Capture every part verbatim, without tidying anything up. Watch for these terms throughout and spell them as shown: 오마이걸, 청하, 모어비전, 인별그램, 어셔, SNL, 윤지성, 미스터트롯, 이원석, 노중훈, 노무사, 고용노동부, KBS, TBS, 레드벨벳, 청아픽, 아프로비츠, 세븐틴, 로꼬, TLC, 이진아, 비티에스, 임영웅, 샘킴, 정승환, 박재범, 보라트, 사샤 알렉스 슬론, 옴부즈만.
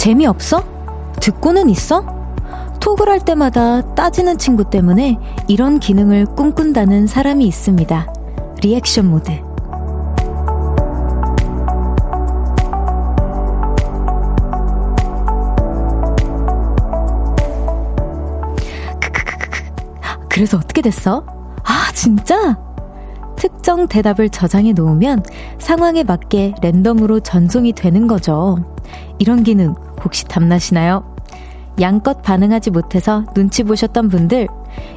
재미없어? 듣고는 있어? 톡을 할 때마다 따지는 친구 때문에 이런 기능을 꿈꾼다는 사람이 있습니다. 리액션 모드. 그래서 어떻게 됐어? 아, 진짜? 특정 대답을 저장해 놓으면 상황에 맞게 랜덤으로 전송이 되는 거죠. 이런 기능 혹시 탐나시나요? 양껏 반응하지 못해서 눈치 보셨던 분들,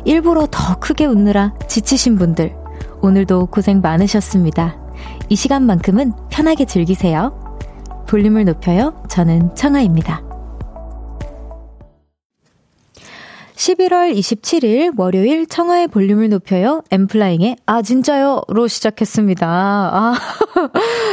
일부러 더 크게 웃느라 지치신 분들, 오늘도 고생 많으셨습니다. 이 시간만큼은 편하게 즐기세요. 볼륨을 높여요. 저는 청하입니다. 십일월 이십칠일 월요일 청하의 볼륨을 높여요. 엠플라잉의 아 진짜요? 로 시작했습니다. 아,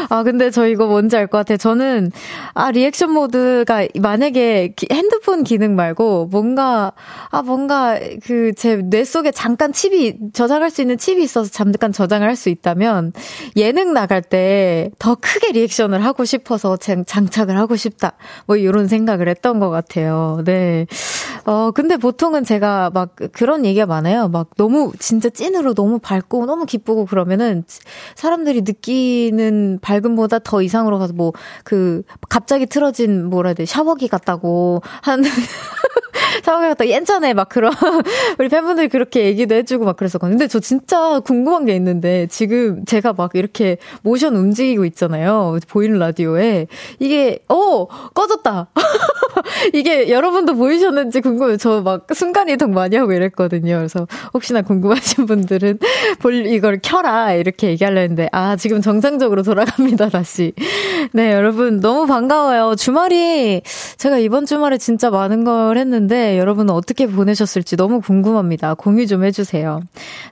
아 근데 저 이거 뭔지 알 것 같아요. 저는 아 리액션 모드가 만약에 기, 핸드폰 기능 말고 뭔가 아 뭔가 그 제 뇌 속에 잠깐 칩이 저장할 수 있는 칩이 있어서 잠깐 저장을 할 수 있다면 예능 나갈 때 더 크게 리액션을 하고 싶어서 장, 장착을 하고 싶다. 뭐 이런 생각을 했던 것 같아요. 네. 어 근데 보통은 제가 막 그런 얘기가 많아요. 막 너무 진짜 찐으로 너무 밝고 너무 기쁘고 그러면은 사람들이 느끼는 밝음보다 더 이상으로 가서 뭐 그 갑자기 틀어진 뭐라 해야 돼 샤워기 같다고 하는 샤워기 같다 옛전에 막 그런 우리 팬분들이 그렇게 얘기도 해주고 막 그랬었거든요. 근데 저 진짜 궁금한 게 있는데 지금 제가 막 이렇게 모션 움직이고 있잖아요. 보이는 라디오에 이게 오 꺼졌다 이게 여러분도 보이셨는지 궁금해요. 저 막 순간이동 많이 하고 이랬거든요. 그래서 혹시나 궁금하신 분들은 볼 이걸 켜라 이렇게 얘기하려 했는데 아 지금 정상적으로 돌아갑니다 다시. 네 여러분 너무 반가워요. 주말이 제가 이번 주말에 진짜 많은 걸 했는데 여러분은 어떻게 보내셨을지 너무 궁금합니다. 공유 좀 해주세요.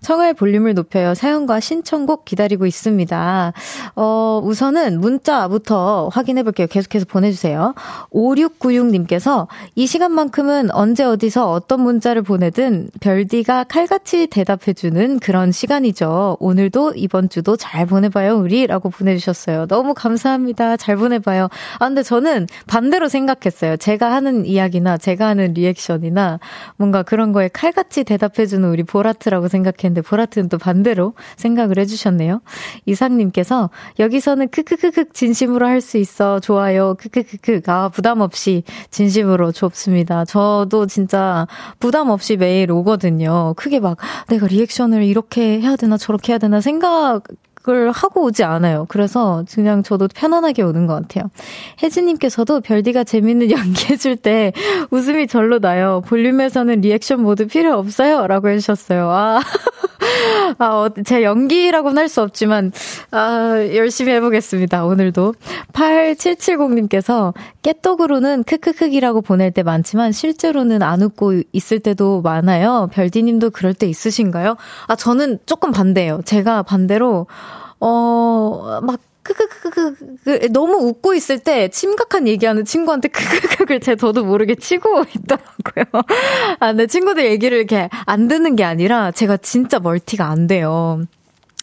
청하의 볼륨을 높여요. 사연과 신청곡 기다리고 있습니다. 어 우선은 문자부터 확인해볼게요. 계속해서 보내주세요. 오육구육님께서 이 시간만큼은 언제 어디서 어떤 문자를 보내든 별디가 칼같이 대답해주는 그런 시간이죠. 오늘도 이번 주도 잘 보내봐요 우리 라고 보내주셨어요. 너무 감사합니다. 잘 보내봐요. 아 근데 저는 반대로 생각했어요. 제가 하는 이야기나 제가 하는 리액션이나 뭔가 그런 거에 칼같이 대답해주는 우리 보라트라고 생각했는데 보라트는 또 반대로 생각을 해주셨네요. 이상님께서 여기서는 크크크크 진심으로 할 수 있어 좋아요 크크크크 아 부담 없이 진심으로 좋습니다. 저도 진짜 부담 없이 매일 오거든요. 크게 막 내가 리액션을 이렇게 해야 되나 저렇게 해야 되나 생각 을 하고 오지 않아요. 그래서 그냥 저도 편안하게 오는 것 같아요. 혜진님께서도 별디가 재밌는 연기해줄 때 웃음이 절로 나요. 볼륨에서는 리액션 모두 필요 없어요. 라고 해주셨어요. 아, 아 어, 제 연기라고는 할 수 없지만 아, 열심히 해보겠습니다. 오늘도. 팔칠칠공님께서 깨똑으로는 크크크기라고 보낼 때 많지만 실제로는 안 웃고 있을 때도 많아요. 별디님도 그럴 때 있으신가요? 아 저는 조금 반대예요. 제가 반대로 어, 막, 크크크크, 너무 웃고 있을 때 심각한 얘기하는 친구한테 크크크를 제 저도 모르게 치고 있더라고요. 아, 내 친구들 얘기를 이렇게 안 듣는 게 아니라 제가 진짜 멀티가 안 돼요.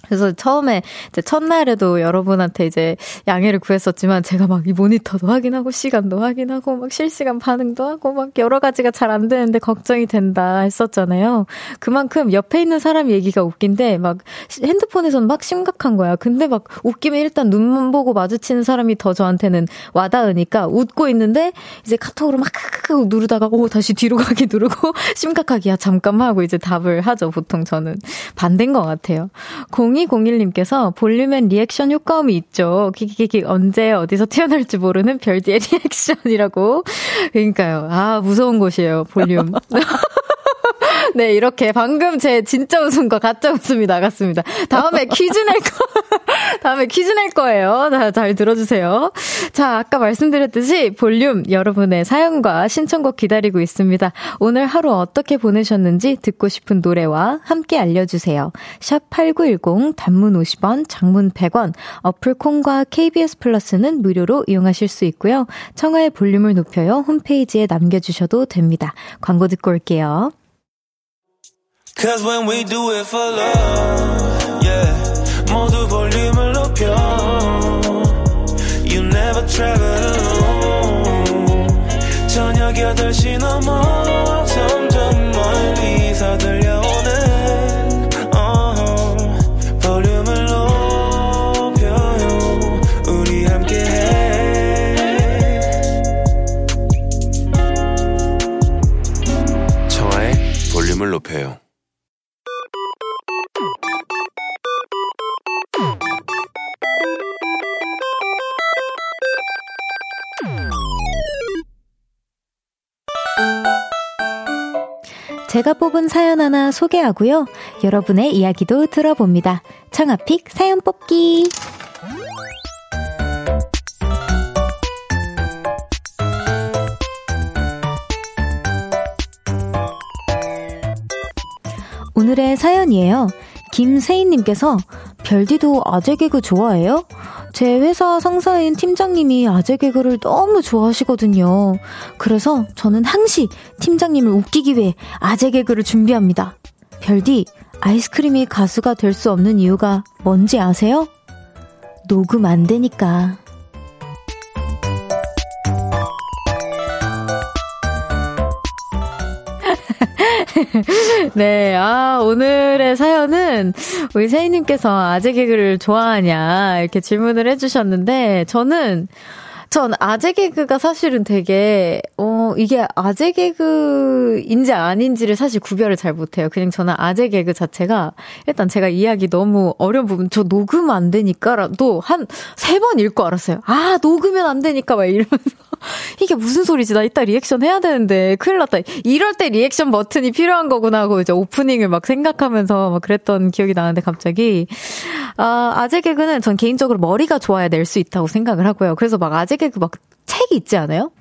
그래서 처음에 이제 첫날에도 여러분한테 이제 양해를 구했었지만 제가 막 이 모니터도 확인하고 시간도 확인하고 막 실시간 반응도 하고 막 여러 가지가 잘 안 되는데 걱정이 된다 했었잖아요. 그만큼 옆에 있는 사람 얘기가 웃긴데 막 핸드폰에서는 막 심각한 거야. 근데 막 웃기면 일단 눈만 보고 마주치는 사람이 더 저한테는 와닿으니까 웃고 있는데 이제 카톡으로 막 크크크 누르다가 오 다시 뒤로 가기 누르고 심각하게 야 잠깐만 하고 이제 답을 하죠. 보통 저는 반대인 것 같아요. 공이공일님께서 볼륨엔 리액션 효과음이 있죠. 기기기기 언제 어디서 튀어날지 모르는 별디의 리액션이라고. 그러니까요. 아 무서운 곳이에요. 볼륨. 네 이렇게 방금 제 진짜 웃음과 가짜 웃음이 나갔습니다. 다음에 퀴즈 낼 거 다음에 퀴즈 낼 거예요. 자, 잘 들어주세요. 자 아까 말씀드렸듯이 볼륨 여러분의 사연과 신청곡 기다리고 있습니다. 오늘 하루 어떻게 보내셨는지 듣고 싶은 노래와 함께 알려주세요. 샵 팔구일공 단문 오십 원 장문 백 원 어플 콩과 케이비에스 플러스는 무료로 이용하실 수 있고요. 청하의 볼륨을 높여요. 홈페이지에 남겨주셔도 됩니다. 광고 듣고 올게요. Cause when we do it for love, yeah, 모두 볼륨을 높여. You never travel alone. 제가 뽑은 사연 하나 소개하고요. 여러분의 이야기도 들어봅니다. 청아픽 사연 뽑기. 오늘의 사연이에요. 김세인님께서 별디도 아재 개그 좋아해요? 제 회사 상사인 팀장님이 아재 개그를 너무 좋아하시거든요. 그래서 저는 항시 팀장님을 웃기기 위해 아재 개그를 준비합니다. 별디, 아이스크림이 가수가 될 수 없는 이유가 뭔지 아세요? 녹음 안 되니까. 네, 아, 오늘의 사연은 우리 세희님께서 아재 개그를 좋아하냐 이렇게 질문을 해주셨는데, 저는 전 아재 개그가 사실은 되게 어 이게 아재 개그인지 아닌지를 사실 구별을 잘 못해요. 그냥 저는 아재 개그 자체가 일단 제가 이야기 너무 어려운 부분, 저 녹음 안 되니까라도 한 세 번 읽고 알았어요. 아, 녹으면 안 되니까 막 이러면서 이게 무슨 소리지? 나 이따 리액션 해야 되는데 큰일 났다. 이럴 때 리액션 버튼이 필요한 거구나 하고 이제 오프닝을 막 생각하면서 막 그랬던 기억이 나는데, 갑자기 아, 아재 개그는 전 개인적으로 머리가 좋아야 낼 수 있다고 생각을 하고요. 그래서 막 아재 개그 막 책이 있지 않아요?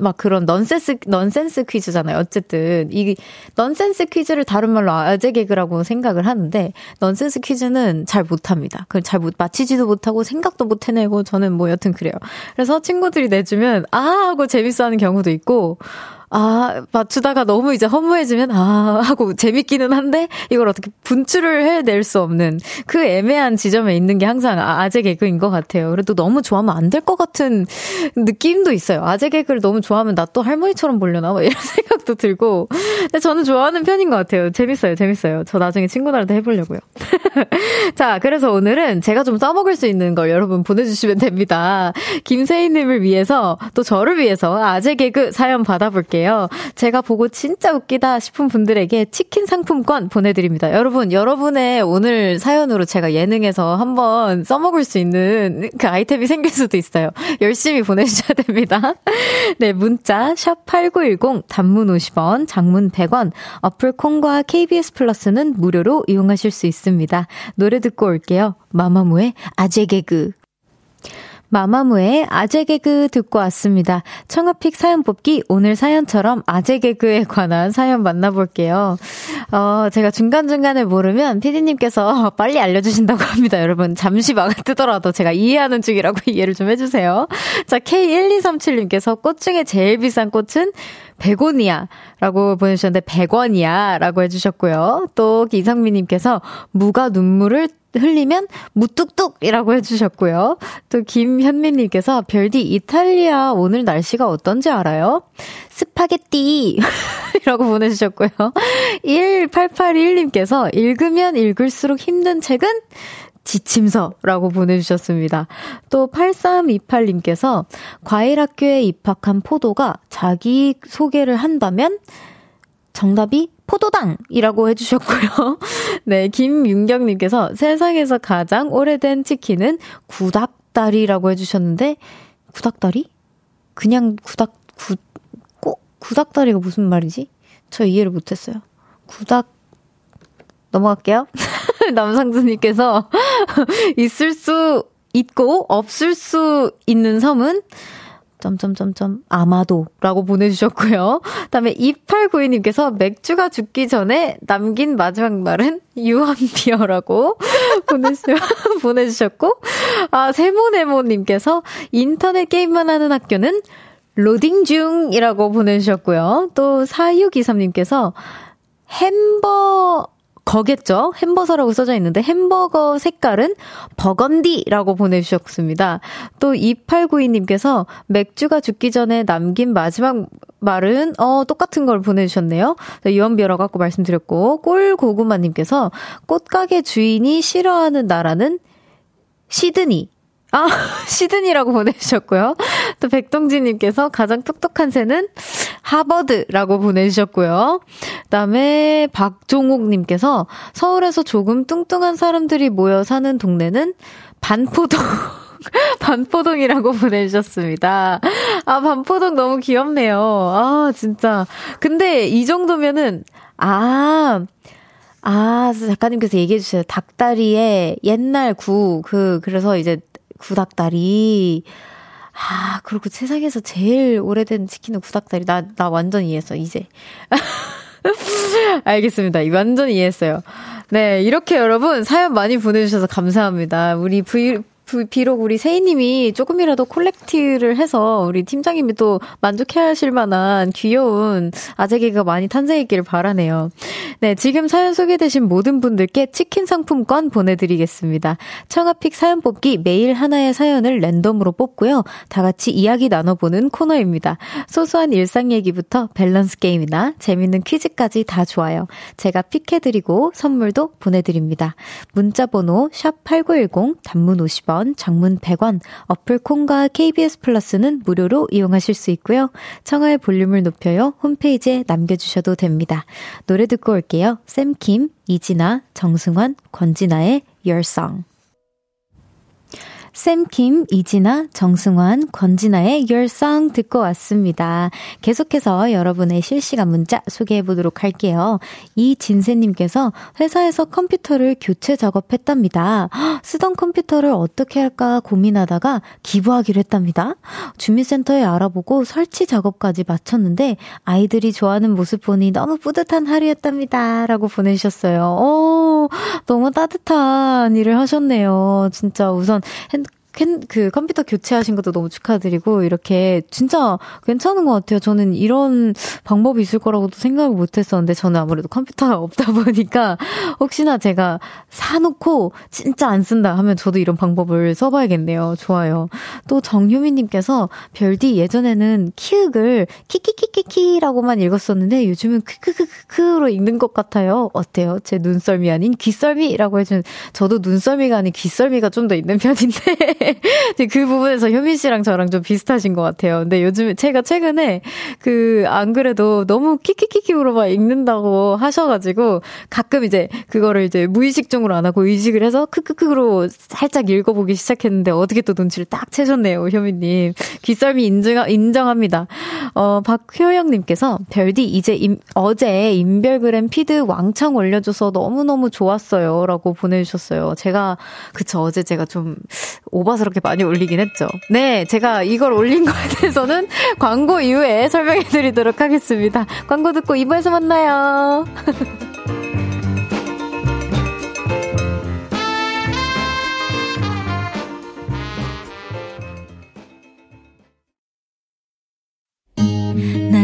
막 그런 넌센스, 넌센스 퀴즈잖아요. 어쨌든 이 넌센스 퀴즈를 다른 말로 아재 개그라고 생각을 하는데, 넌센스 퀴즈는 잘 못합니다. 그걸 잘 못, 맞히지도 못하고 생각도 못 해내고, 저는 뭐 여튼 그래요. 그래서 친구들이 내주면 아 하고 재밌어하는 경우도 있고, 아, 맞추다가 너무 이제 허무해지면 아 하고 재밌기는 한데 이걸 어떻게 분출을 해낼 수 없는 그 애매한 지점에 있는 게 항상 아재 개그인 것 같아요. 그래도 너무 좋아하면 안 될 것 같은 느낌도 있어요. 아재 개그를 너무 좋아하면 나 또 할머니처럼 보려나 뭐 이런 생각도 들고. 근데 저는 좋아하는 편인 것 같아요. 재밌어요. 재밌어요. 저 나중에 친구들한테 해보려고요. 자, 그래서 오늘은 제가 좀 써먹을 수 있는 걸 여러분 보내주시면 됩니다. 김세희님을 위해서, 또 저를 위해서 아재 개그 사연 받아볼게요. 제가 보고 진짜 웃기다 싶은 분들에게 치킨 상품권 보내드립니다. 여러분, 여러분의 오늘 사연으로 제가 예능에서 한번 써먹을 수 있는 그 아이템이 생길 수도 있어요. 열심히 보내주셔야 됩니다. 네, 문자 샵 팔구일공, 단문 오십 원, 장문 백 원, 어플 콩과 케이비에스 플러스는 무료로 이용하실 수 있습니다. 노래 듣고 올게요. 마마무의 아재 개그. 마마무의 아재 개그 듣고 왔습니다. 청아픽 사연 뽑기, 오늘 사연처럼 아재 개그에 관한 사연 만나볼게요. 어, 제가 중간중간에 모르면 피디님께서 빨리 알려주신다고 합니다. 여러분, 잠시 막 뜨더라도 제가 이해하는 중이라고 이해를 좀 해주세요. 자, 케이 일이삼칠님께서 꽃 중에 제일 비싼 꽃은 백 원이야 라고 보내주셨는데, 백 원이야 라고 해주셨고요. 또 이상미님께서 무가 눈물을 흘리면 무뚝뚝이라고 해주셨고요. 또 김현민님께서 별디, 이탈리아 오늘 날씨가 어떤지 알아요? 스파게티 이라고 보내주셨고요. 일팔팔일님께서 읽으면 읽을수록 힘든 책은 지침서라고 보내주셨습니다. 또 팔삼이팔님께서 과일 학교에 입학한 포도가 자기 소개를 한다면 정답이 포도당이라고 해주셨고요. 네, 김윤경님께서 세상에서 가장 오래된 치킨은 구닥다리라고 해주셨는데, 구닥다리? 그냥 구닥, 구, 꼭 구닥다리가 무슨 말이지? 저 이해를 못했어요. 구닥, 넘어갈게요. 남상수님께서 있을 수 있고 없을 수 있는 섬은 점점점점 아마도라고 보내주셨고요. 그다음에 이팔구이님께서 맥주가 죽기 전에 남긴 마지막 말은 유한비어라고 보내주셨고, 아, 세모네모님께서 인터넷 게임만 하는 학교는 로딩 중이라고 보내주셨고요. 또 사육이삼님께서 햄버 거겠죠? 햄버거라고 써져 있는데 햄버거 색깔은 버건디라고 보내주셨습니다. 또 이팔구이님께서 맥주가 죽기 전에 남긴 마지막 말은 어 똑같은 걸 보내주셨네요. 유언비어라고 아까 말씀드렸고, 꿀고구마님께서 꽃가게 주인이 싫어하는 나라는 시드니. 아, 시드니라고 보내주셨고요. 또 백동진님께서 가장 똑똑한 새는 하버드라고 보내주셨고요. 그다음에 박종욱님께서 서울에서 조금 뚱뚱한 사람들이 모여 사는 동네는 반포동. 반포동이라고 보내주셨습니다. 아, 반포동 너무 귀엽네요. 아, 진짜. 근데 이 정도면은 아, 아, 작가님께서 얘기해 주세요. 닭다리에 옛날 구, 그, 그래서 이제 구닭다리. 아, 그리고 세상에서 제일 오래된 치킨은 구닭다리. 나, 나 완전 이해했어, 이제. 알겠습니다. 완전 이해했어요. 네, 이렇게 여러분 사연 많이 보내주셔서 감사합니다. 우리 브이, 비록 우리 세희님이 조금이라도 콜렉트를 해서 우리 팀장님이 또 만족해하실 만한 귀여운 아재 개그가 많이 탄생했기를 바라네요. 네, 지금 사연 소개되신 모든 분들께 치킨 상품권 보내드리겠습니다. 청아픽 사연 뽑기, 매일 하나의 사연을 랜덤으로 뽑고요. 다 같이 이야기 나눠보는 코너입니다. 소소한 일상 얘기부터 밸런스 게임이나 재밌는 퀴즈까지 다 좋아요. 제가 픽해드리고 선물도 보내드립니다. 문자번호 샵팔구일공, 단문 오십 원, 장문 백 원, 어플 콩과 케이비에스 플러스는 무료로 이용하실 수 있고요. 청하의 볼륨을 높여요 홈페이지에 남겨주셔도 됩니다. 노래 듣고 올게요. 샘킴, 이진아, 정승환, 권진아의 Your Song. 샘킴, 이진아, 정승환, 권진아의 Your Song 듣고 왔습니다. 계속해서 여러분의 실시간 문자 소개해보도록 할게요. 이진세님께서 회사에서 컴퓨터를 교체 작업했답니다. 쓰던 컴퓨터를 어떻게 할까 고민하다가 기부하기로 했답니다. 주민센터에 알아보고 설치 작업까지 마쳤는데 아이들이 좋아하는 모습 보니 너무 뿌듯한 하루였답니다. 라고 보내주셨어요. 오, 너무 따뜻한 일을 하셨네요. 진짜 우선 핸드 그 컴퓨터 교체하신 것도 너무 축하드리고, 이렇게 진짜 괜찮은 것 같아요. 저는 이런 방법이 있을 거라고도 생각을 못 했었는데, 저는 아무래도 컴퓨터가 없다 보니까 혹시나 제가 사놓고 진짜 안 쓴다 하면 저도 이런 방법을 써봐야겠네요. 좋아요. 또 정유미님께서, 별디 예전에는 키읔을 키키키키키라고만 읽었었는데 요즘은 크크크크크로 읽는 것 같아요. 어때요? 제 눈썰미 아닌 귀썰미라고 해주는, 저도 눈썰미가 아닌 귀썰미가 좀 더 있는 편인데 그 부분에서 효민 씨랑 저랑 좀 비슷하신 것 같아요. 근데 요즘 제가 최근에 그 안 그래도 너무 키키키키로 막 읽는다고 하셔가지고 가끔 이제 그거를 이제 무의식 중으로 안 하고 의식을 해서 크크크로 살짝 읽어보기 시작했는데 어떻게 또 눈치를 딱 채셨네요, 효민님. 귀썰미 인정 인정합니다. 어, 박효영님께서, 별디 이제 임, 어제 인별그램 피드 왕창 올려줘서 너무 너무 좋았어요라고 보내주셨어요. 제가 그쵸 어제 제가 좀 오바스럽게 많이 올리긴 했죠. 네, 제가 이걸 올린 거에 대해서는 광고 이후에 설명해드리도록 하겠습니다. 광고 듣고 이 부에서 만나요.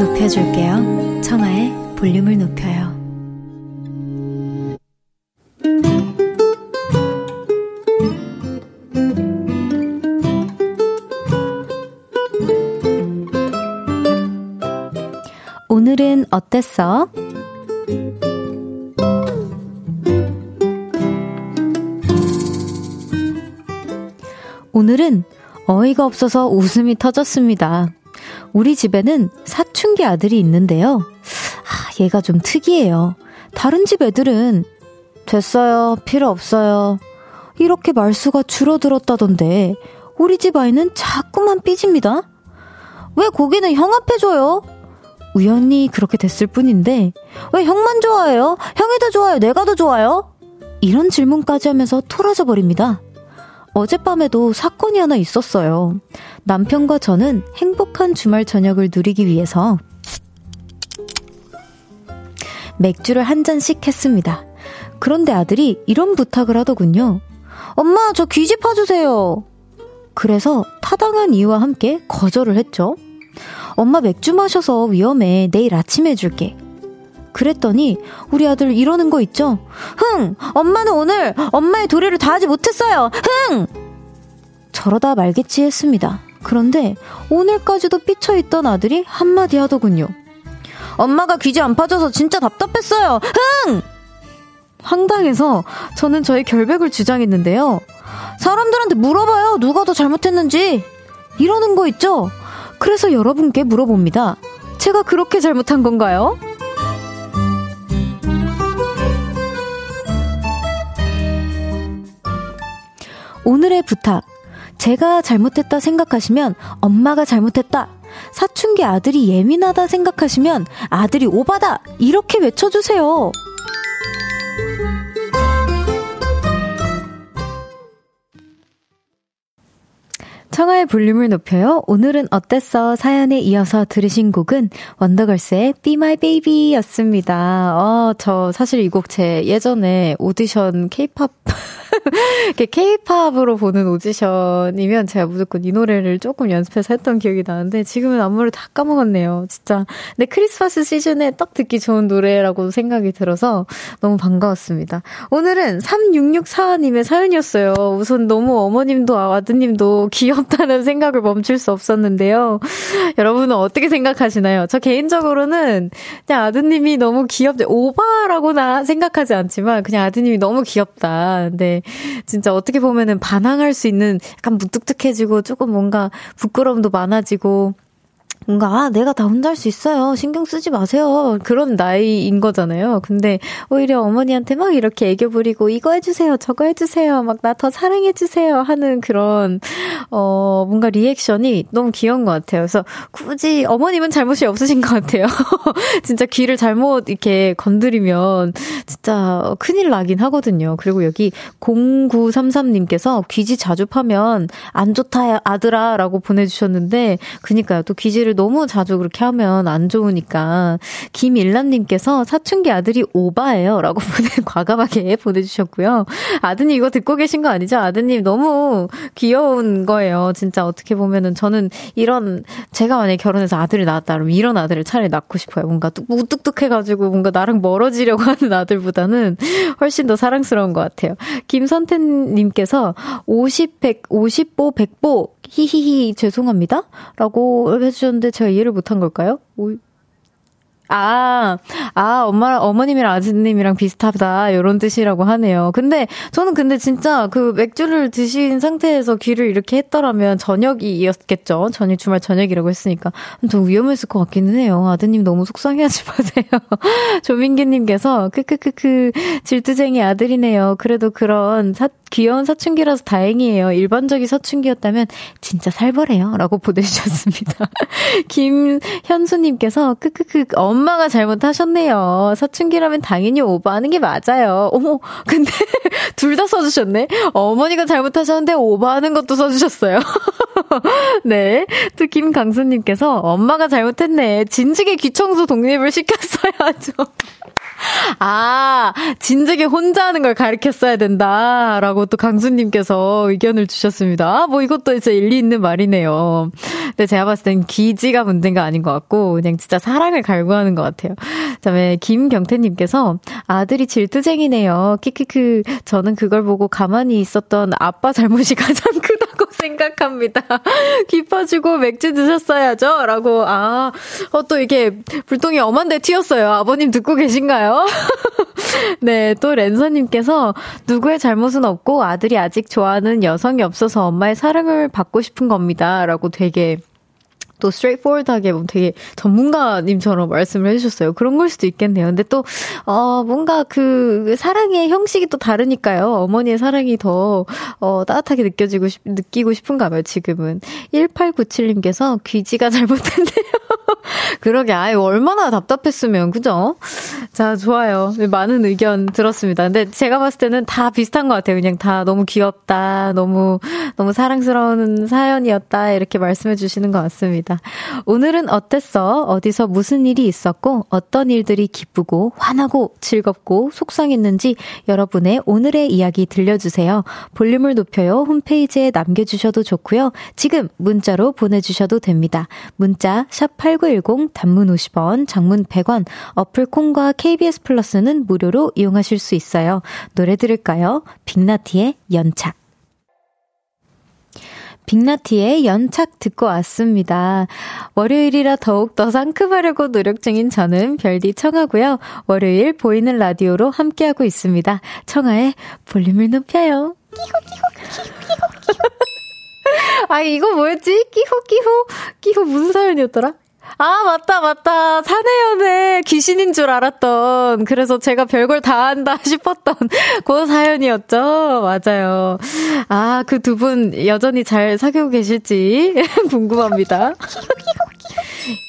높여줄게요. 청하의 볼륨을 높여요. 오늘은 어땠어? 오늘은 어이가 없어서 웃음이 터졌습니다. 우리 집에는 사춘기 아들이 있는데요. 아, 얘가 좀 특이해요. 다른 집 애들은 됐어요, 필요 없어요 이렇게 말수가 줄어들었다던데 우리 집 아이는 자꾸만 삐집니다. 왜 고기는 형 앞에 줘요? 우연히 그렇게 됐을 뿐인데 왜 형만 좋아해요? 형이 더 좋아요? 내가 더 좋아요? 이런 질문까지 하면서 토라져 버립니다. 어젯밤에도 사건이 하나 있었어요. 남편과 저는 행복한 주말 저녁을 누리기 위해서 맥주를 한 잔씩 했습니다. 그런데 아들이 이런 부탁을 하더군요. 엄마, 저 귀지 파주세요. 그래서 타당한 이유와 함께 거절을 했죠. 엄마 맥주 마셔서 위험해. 내일 아침에 해줄게. 그랬더니 우리 아들 이러는 거 있죠? 흥! 엄마는 오늘 엄마의 도리를 다하지 못했어요! 흥! 저러다 말겠지 했습니다. 그런데 오늘까지도 삐쳐있던 아들이 한마디 하더군요. 엄마가 귀지 안 파져서 진짜 답답했어요. 흥! 황당해서 저는 저의 결백을 주장했는데요. 사람들한테 물어봐요. 누가 더 잘못했는지. 이러는 거 있죠? 그래서 여러분께 물어봅니다. 제가 그렇게 잘못한 건가요? 오늘의 부탁. 제가 잘못했다 생각하시면 엄마가 잘못했다. 사춘기 아들이 예민하다 생각하시면 아들이 오바다. 이렇게 외쳐주세요. 청하의 볼륨을 높여요. 오늘은 어땠어? 사연에 이어서 들으신 곡은 원더걸스의 Be My Baby 였습니다. 어, 저 사실 이 곡 제 예전에 오디션 K-팝 이렇게 K-팝으로 보는 오디션이면 제가 무조건 이 노래를 조금 연습해서 했던 기억이 나는데 지금은 안무를 다 까먹었네요. 진짜. 근데 크리스마스 시즌에 딱 듣기 좋은 노래라고 생각이 들어서 너무 반가웠습니다. 오늘은 삼육육사 님의 사연이었어요. 우선 너무 어머님도 아드님도 귀엽 다는 생각을 멈출 수 없었는데요. 여러분은 어떻게 생각하시나요? 저 개인적으로는 그냥 아드님이 너무 귀엽다. 오바라고나 생각하지 않지만 그냥 아드님이 너무 귀엽다. 근데 진짜 어떻게 보면은 반항할 수 있는 약간 무뚝뚝해지고 조금 뭔가 부끄러움도 많아지고 뭔가 아, 내가 다 혼자 할 수 있어요. 신경 쓰지 마세요. 그런 나이인 거잖아요. 근데 오히려 어머니한테 막 이렇게 애교 부리고 이거 해주세요. 저거 해주세요. 막 나 더 사랑해주세요. 하는 그런 어 뭔가 리액션이 너무 귀여운 것 같아요. 그래서 굳이 어머님은 잘못이 없으신 것 같아요. 진짜 귀를 잘못 이렇게 건드리면 진짜 큰일 나긴 하거든요. 그리고 여기 공구삼삼 님께서 귀지 자주 파면 안 좋다 아들아 라고 보내주셨는데 그니까요. 또 귀지를 너무 자주 그렇게 하면 안 좋으니까 김일남님께서 사춘기 아들이 오바예요 라고 보내, 과감하게 보내주셨고요. 아드님 이거 듣고 계신 거 아니죠? 아드님 너무 귀여운 거예요. 진짜 어떻게 보면은 저는 이런 제가 만약에 결혼해서 아들을 낳았다 그러면 이런 아들을 차라리 낳고 싶어요. 뭔가 무뚝뚝해가지고 뭔가 나랑 멀어지려고 하는 아들보다는 훨씬 더 사랑스러운 것 같아요. 김선태님께서 오십, 백, 오십보, 백보 히히히 죄송합니다 라고 해주셨는데 제가 이해를 못한 걸까요? 오... 아, 아, 엄마랑, 어머님이랑 아드님이랑 비슷하다, 이런 뜻이라고 하네요. 근데, 저는 근데 진짜 그 맥주를 드신 상태에서 귀를 이렇게 했더라면 저녁이었겠죠? 저녁, 주말 저녁이라고 했으니까. 좀 위험했을 것 같기는 해요. 아드님 너무 속상해하지 마세요. 조민기님께서, 크크크크, 질투쟁이 아들이네요. 그래도 그런 사, 귀여운 사춘기라서 다행이에요. 일반적인 사춘기였다면 진짜 살벌해요. 라고 보내주셨습니다. 김현수님께서, 크크크, 엄마가 잘못하셨네요. 사춘기라면 당연히 오버하는 게 맞아요. 어머, 근데 둘 다 써주셨네. 어머니가 잘못하셨는데 오버하는 것도 써주셨어요. 네, 또 김강수님께서 엄마가 잘못했네. 진즉에 귀청소 독립을 시켰어야죠. 아, 진즉에 혼자 하는 걸 가르쳤어야 된다라고 또 강수님께서 의견을 주셨습니다. 뭐 이것도 이제 일리 있는 말이네요. 근데 제가 봤을 땐 기지가 문제가 아닌 것 같고 그냥 진짜 사랑을 갈구하는 것 같아요. 그다음에 김경태님께서 아들이 질투쟁이네요. 키키크. 저는 그걸 보고 가만히 있었던 아빠 잘못이 가장 크다고 생각합니다. 귀 파주고 맥주 드셨어야죠. 라고. 아, 어, 또 이게 불똥이 엄한데 튀었어요. 아버님 듣고 계신가요? 네, 또 랜서님께서 누구의 잘못은 없고 아들이 아직 좋아하는 여성이 없어서 엄마의 사랑을 받고 싶은 겁니다. 라고 되게 또 스트레이트포워드하게 되게 전문가님처럼 말씀을 해주셨어요. 그런 걸 수도 있겠네요. 근데 또 어, 뭔가 그 사랑의 형식이 또 다르니까요. 어머니의 사랑이 더 어, 따뜻하게 느껴지고 싶, 느끼고 싶은가 봐요. 지금은 일팔구칠 님께서 귀지가 잘못했네요. 그러게 아예 얼마나 답답했으면 그죠? 자, 좋아요. 많은 의견 들었습니다. 근데 제가 봤을 때는 다 비슷한 것 같아요. 그냥 다 너무 귀엽다, 너무 너무 사랑스러운 사연이었다 이렇게 말씀해 주시는 것 같습니다. 오늘은 어땠어? 어디서 무슨 일이 있었고 어떤 일들이 기쁘고 화나고 즐겁고 속상했는지 여러분의 오늘의 이야기 들려주세요. 볼륨을 높여요 홈페이지에 남겨주셔도 좋고요. 지금 문자로 보내주셔도 됩니다. 문자 샵 팔구일공 단문 오십 원, 장문 백 원, 어플 콩과 케이비에스 플러스는 무료로 이용하실 수 있어요. 노래 들을까요? 빅나티의 연착. 빅나티의 연착 듣고 왔습니다. 월요일이라 더욱 더 상큼하려고 노력 중인 저는 별디 청하고요. 월요일 보이는 라디오로 함께하고 있습니다. 청하의 볼륨을 높여요. 끼호 끼호 끼호 끼호 끼호. 아 이거 뭐였지? 끼호 끼호 끼호 무슨 사연이었더라? 아 맞다 맞다 사내연애 귀신인 줄 알았던 그래서 제가 별걸 다 한다 싶었던 그 사연이었죠. 맞아요. 아 그 두 분 여전히 잘 사귀고 계실지 궁금합니다.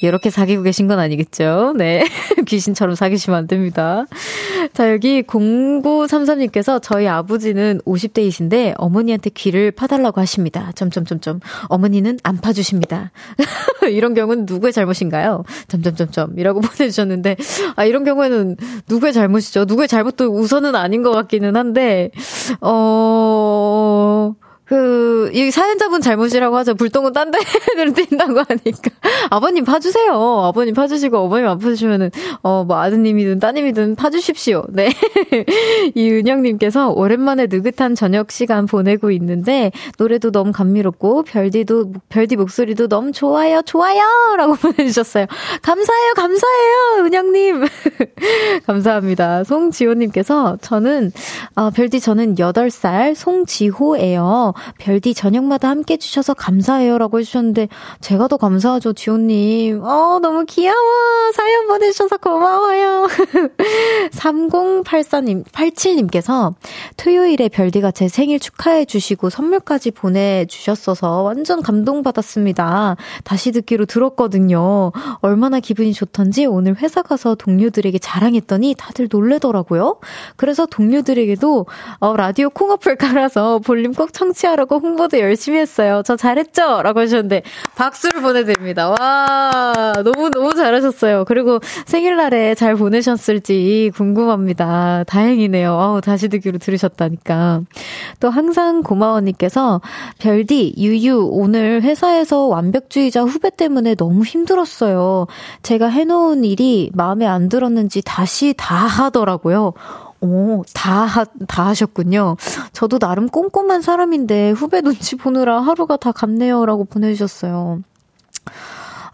이렇게 사귀고 계신 건 아니겠죠. 네. 귀신처럼 사귀시면 안 됩니다. 자 여기 공구삼삼님께서 저희 아버지는 오십 대이신데 어머니한테 귀를 파달라고 하십니다. 점점점점 어머니는 안 파주십니다. 이런 경우는 누구의 잘못인가요? 점점점점 이라고 보내주셨는데 아 이런 경우에는 누구의 잘못이죠? 누구의 잘못도 우선은 아닌 것 같기는 한데 어... 그, 이 사연자분 잘못이라고 하죠. 불똥은 딴 데를 뛴다고 하니까. 아버님 파주세요. 아버님 파주시고, 어머님 안 파주시면은, 어, 뭐, 아드님이든 따님이든 파주십시오. 네. 이은영님께서 오랜만에 느긋한 저녁 시간 보내고 있는데, 노래도 너무 감미롭고, 별디도, 별디 목소리도 너무 좋아요, 좋아요! 라고 보내주셨어요. 감사해요, 감사해요, 은영님. 감사합니다. 송지호님께서, 저는, 어, 별디 저는 여덟 살 송지호예요. 별디 저녁마다 함께 해주셔서 감사해요 라고 해주셨는데 제가 더 감사하죠. 지호님 어, 너무 귀여워. 사연 보내주셔서 고마워요. 삼공팔사님, 팔칠님께서 토요일에 별디가 제 생일 축하해주시고 선물까지 보내주셨어서 완전 감동받았습니다. 다시 듣기로 들었거든요. 얼마나 기분이 좋던지 오늘 회사 가서 동료들에게 자랑했더니 다들 놀래더라고요. 그래서 동료들에게도 어, 라디오 콩어플 깔아서 볼륨 꼭 청취 하라고 홍보도 열심히 했어요. 저 잘했죠? 라고 하셨는데 박수를 보내드립니다. 와 너무너무 잘하셨어요. 그리고 생일날에 잘 보내셨을지 궁금합니다. 다행이네요. 어우, 다시 듣기로 들으셨다니까. 또 항상 고마워님께서 별디 유유 오늘 회사에서 완벽주의자 후배 때문에 너무 힘들었어요. 제가 해놓은 일이 마음에 안 들었는지 다시 다 하더라고요. 오, 다, 하, 다 하셨군요. 저도 나름 꼼꼼한 사람인데 후배 눈치 보느라 하루가 다 갔네요 라고 보내주셨어요.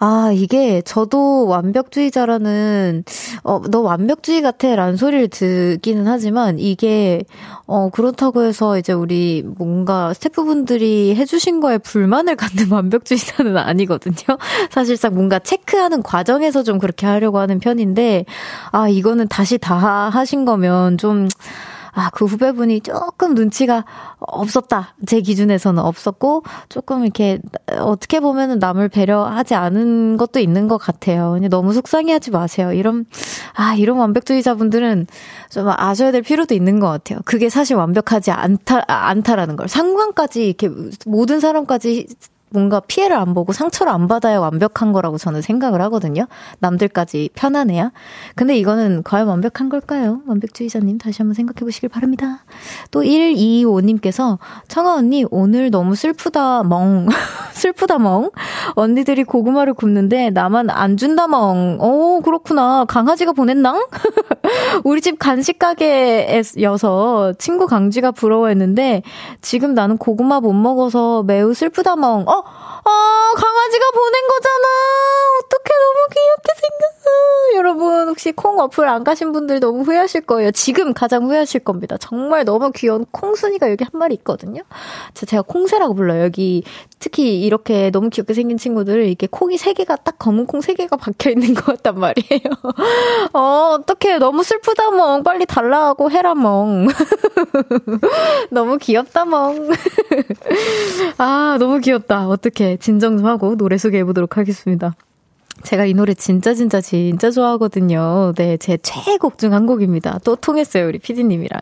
아 이게 저도 완벽주의자라는 어, 너 완벽주의 같아 라는 소리를 듣기는 하지만 이게 어, 그렇다고 해서 이제 우리 뭔가 스태프분들이 해주신 거에 불만을 갖는 완벽주의자는 아니거든요. 사실상 뭔가 체크하는 과정에서 좀 그렇게 하려고 하는 편인데 아 이거는 다시 다 하신 거면 좀 아, 그 후배분이 조금 눈치가 없었다. 제 기준에서는 없었고 조금 이렇게 어떻게 보면은 남을 배려하지 않은 것도 있는 것 같아요. 그냥 너무 속상해하지 마세요. 이런 아 이런 완벽주의자분들은 좀 아셔야 될 필요도 있는 것 같아요. 그게 사실 완벽하지 않다 않다라는 걸 상관까지 이렇게 모든 사람까지. 뭔가 피해를 안 보고 상처를 안 받아야 완벽한 거라고 저는 생각을 하거든요. 남들까지 편안해야. 근데 이거는 과연 완벽한 걸까요? 완벽주의자님 다시 한번 생각해 보시길 바랍니다. 또 일이오님께서 청아 언니 오늘 너무 슬프다 멍. 슬프다 멍. 언니들이 고구마를 굽는데 나만 안 준다 멍. 오 그렇구나. 강아지가 보냈낭? 우리 집 간식 가게여서 친구 강쥐가 부러워했는데 지금 나는 고구마 못 먹어서 매우 슬프다 멍. 어? 아, 강아지가 보낸 거잖아. 어떡해, 너무 귀엽게 생겼어. 여러분, 혹시 콩 어플 안 가신 분들 너무 후회하실 거예요. 지금 가장 후회하실 겁니다. 정말 너무 귀여운 콩순이가 여기 한 마리 있거든요. 제가 콩새라고 불러요. 여기 특히 이렇게 너무 귀엽게 생긴 친구들 이렇게 콩이 세 개가 딱 검은 콩 세 개가 박혀 있는 것 같단 말이에요. 어, 어떡해, 너무 슬프다 멍. 빨리 달라고 해라 멍. 너무 귀엽다 멍. 아, 너무 귀엽다. 어떡해. 진정 좀 하고 노래 소개해보도록 하겠습니다. 제가 이 노래 진짜 진짜 진짜 좋아하거든요. 네, 제 최애곡 중 한 곡입니다. 또 통했어요, 우리 피디님이랑.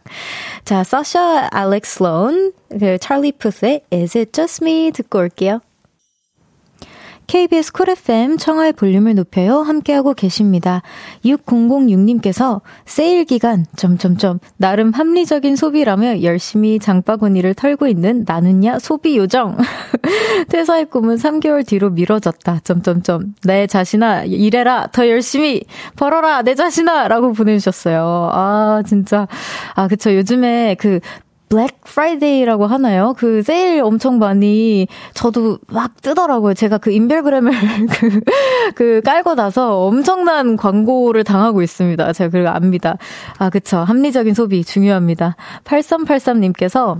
자, 사샤 알렉스 슬론, 그 찰리 푸스의 Is It Just Me 듣고 올게요. 케이비에스 쿨 에프엠 청하의 볼륨을 높여요. 함께하고 계십니다. 육공공육님께서 세일 기간 점점점 나름 합리적인 소비라며 열심히 장바구니를 털고 있는 나는야 소비 요정. 퇴사의 꿈은 삼 개월 뒤로 미뤄졌다. 점점점 내 자신아 일해라 더 열심히 벌어라 내 자신아 라고 보내주셨어요. 아 진짜 아 그쵸 요즘에 그 블랙 프라이데이라고 하나요? 그 세일 엄청 많이 저도 막 뜨더라고요. 제가 그 인별그램을 그, 그 깔고 나서 엄청난 광고를 당하고 있습니다. 제가 그걸 압니다. 아, 그쵸. 합리적인 소비 중요합니다. 팔삼팔삼님께서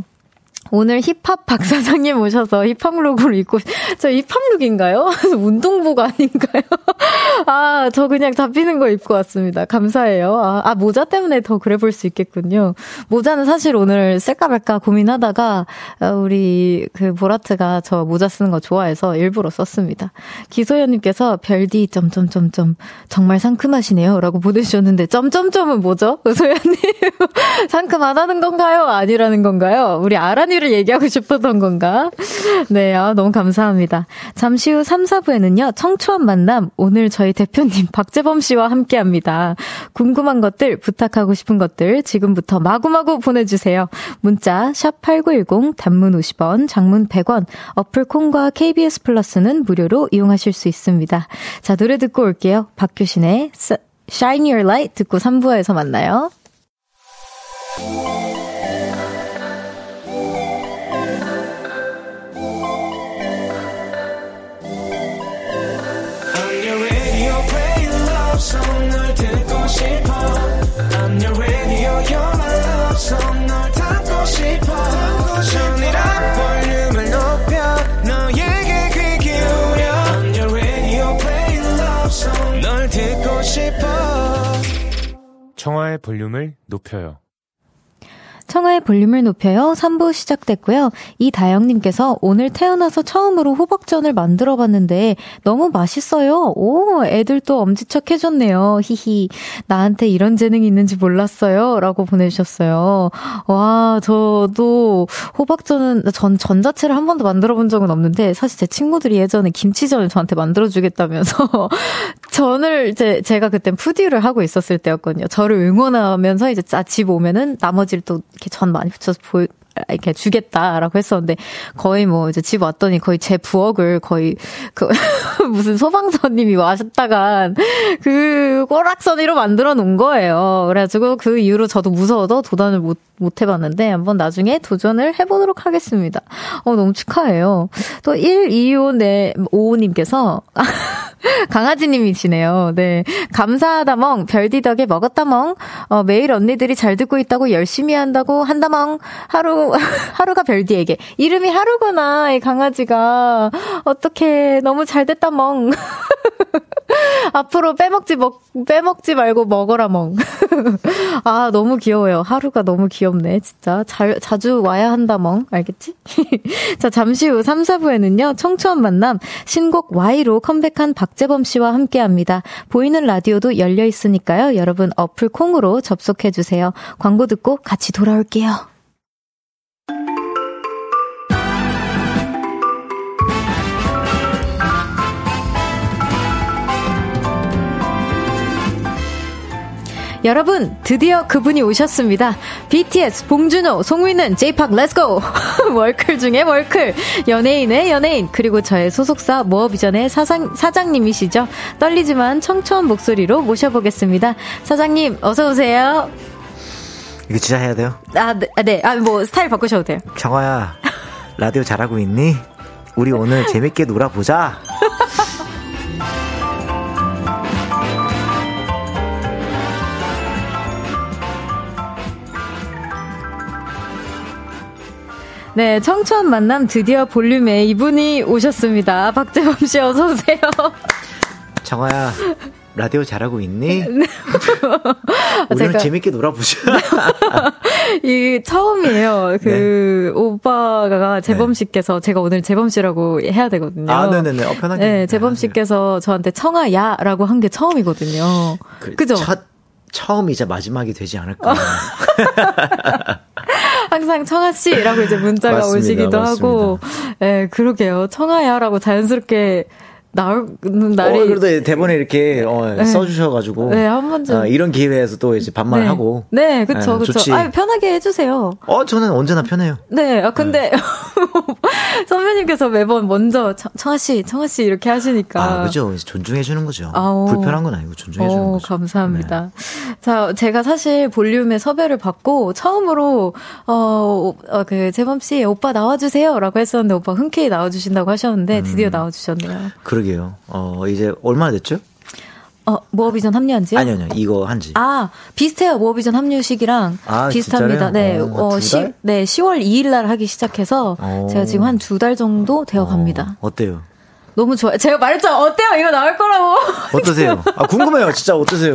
오늘 힙합 박사장님 오셔서 힙합룩으로 입고, 저 힙합룩인가요? 운동복 아닌가요? 아, 저 그냥 잡히는 거 입고 왔습니다. 감사해요. 아, 아, 모자 때문에 더 그래 볼 수 있겠군요. 모자는 사실 오늘 쓸까 말까 고민하다가, 우리 그 보라트가 저 모자 쓰는 거 좋아해서 일부러 썼습니다. 기소연님께서 별디, 점점점점, 정말 상큼하시네요. 라고 보내주셨는데, 점점점은 뭐죠? 소연님. 상큼하다는 건가요? 아니라는 건가요? 우리 아란이 를 얘기하고 싶었던 건가? 네, 아, 너무 감사합니다. 잠시 후 삼, 사 부에는요. 청초한 만남, 오늘 저희 대표님 박재범 씨와 함께합니다. 궁금한 것들, 부탁하고 싶은 것들 지금부터 마구마구 보내주세요. 문자 샵팔구일공, 단문 오십 원, 장문 백 원, 어플 콩과 케이비에스 플러스는 무료로 이용하실 수 있습니다. 자, 노래 듣고 올게요. 박효신의 Shine Your Light 듣고 삼 부에서 만나요. song 널 듣고 싶어 I'm your radio you're my love song 널 담고 싶어 turn it up 볼륨을 높여 너에게 귀 기울여 I'm your radio play love song 널 듣고 싶어 청하의 볼륨을 높여요. 청하의 볼륨을 높여요. 삼 부 시작됐고요. 이다영님께서 오늘 태어나서 처음으로 호박전을 만들어봤는데 너무 맛있어요. 오, 애들 또 엄지척 해줬네요. 히히. 나한테 이런 재능이 있는지 몰랐어요. 라고 보내주셨어요. 와, 저도 호박전은 전 전자채를 한 번도 만들어본 적은 없는데 사실 제 친구들이 예전에 김치전을 저한테 만들어주겠다면서 전을 이제 제가 그때 푸디를 하고 있었을 때였거든요. 저를 응원하면서 이제 집 오면은 나머지를 또 이렇게 전 많이 붙여서 보여, 이렇게 주겠다라고 했었는데, 거의 뭐, 이제 집 왔더니 거의 제 부엌을 거의, 그, 무슨 소방서님이 와셨다간, 그, 꼬락서니로 만들어 놓은 거예요. 그래가지고 그 이후로 저도 무서워서 도전을 못, 못 해봤는데, 한번 나중에 도전을 해보도록 하겠습니다. 어, 너무 축하해요. 또, 일이오오님께서, 강아지님이시네요. 네. 감사하다멍, 별디덕에 먹었다멍, 어, 매일 언니들이 잘 듣고 있다고 열심히 한다고 한다멍, 하루, 하루가 별디에게 이름이 하루구나. 이 강아지가 어떡해, 너무 잘됐다 멍. 앞으로 빼먹지 먹, 빼먹지 말고 먹어라 멍. 아, 너무 귀여워요. 하루가 너무 귀엽네 진짜. 잘, 자주 와야 한다 멍. 알겠지? 자, 잠시 후 삼, 사 부에는요 청초한 만남 신곡 Y로 컴백한 박재범 씨와 함께합니다. 보이는 라디오도 열려 있으니까요, 여러분 어플 콩으로 접속해주세요. 광고 듣고 같이 돌아올게요. 여러분, 드디어 그분이 오셨습니다. 비티에스, 봉준호, 송민은, J-팝 렛츠고! 월클 중에 월클, 연예인의 연예인, 그리고 저의 소속사 모어비전의 사상, 사장님이시죠. 떨리지만 청초한 목소리로 모셔보겠습니다. 사장님, 어서오세요. 이거 진짜 해야 돼요? 아, 네, 아, 네. 아, 뭐 스타일 바꾸셔도 돼요. 정아야, 라디오 잘하고 있니? 우리 오늘 재밌게 놀아보자. 네, 청초한 만남 드디어 볼륨에 이분이 오셨습니다. 박재범 씨, 어서 오세요. 정아야, 라디오 잘하고 있니? 오늘 제가... 재밌게 놀아보자. 이 처음이에요. 그 네. 오빠가 재범 씨께서, 제가 오늘 재범 씨라고 해야 되거든요. 아, 네네네. 어, 편하게. 네, 재범 씨께서 저한테 청아야라고 한 게 처음이거든요. 그, 그죠? 첫... 처음이자 마지막이 되지 않을까. 항상 청아씨라고 이제 문자가 맞습니다, 오시기도 맞습니다. 하고, 예, 네, 그러게요. 청아야라고 자연스럽게 나오는 날이. 어, 그래도 대본에 이렇게 어, 네. 써주셔가지고. 네, 한 번쯤. 어, 이런 기회에서 또 이제 반말하고. 네, 네, 그쵸, 네, 그쵸. 아, 편하게 해주세요. 어, 저는 언제나 편해요. 네, 아, 근데, 네. 선배님께서 매번 먼저 청하씨, 청하씨 이렇게 하시니까. 아, 그죠. 존중해주는 거죠. 아오. 불편한 건 아니고 존중해주는 오, 거죠. 감사합니다. 네. 자, 제가 사실 볼륨의 섭외를 받고 처음으로, 어, 어, 그, 재범씨, 오빠 나와주세요. 라고 했었는데, 오빠 흔쾌히 나와주신다고 하셨는데, 드디어 음, 나와주셨네요. 그러게요. 어, 이제 얼마나 됐죠? 어, 모어비전 합류한 지요? 아니요, 아니요. 이거 한 지. 아, 비슷해요. 모어비전 합류식이랑 아, 비슷합니다. 진짜요? 네, 어, 어, 시, 네, 시월 이일 날 하기 시작해서 오. 제가 지금 한 두 달 정도 되어 갑니다. 어, 어때요? 너무 좋아요. 제가 말했죠. 어때요? 이거 나올 거라고. 어떠세요? 아, 궁금해요. 진짜 어떠세요?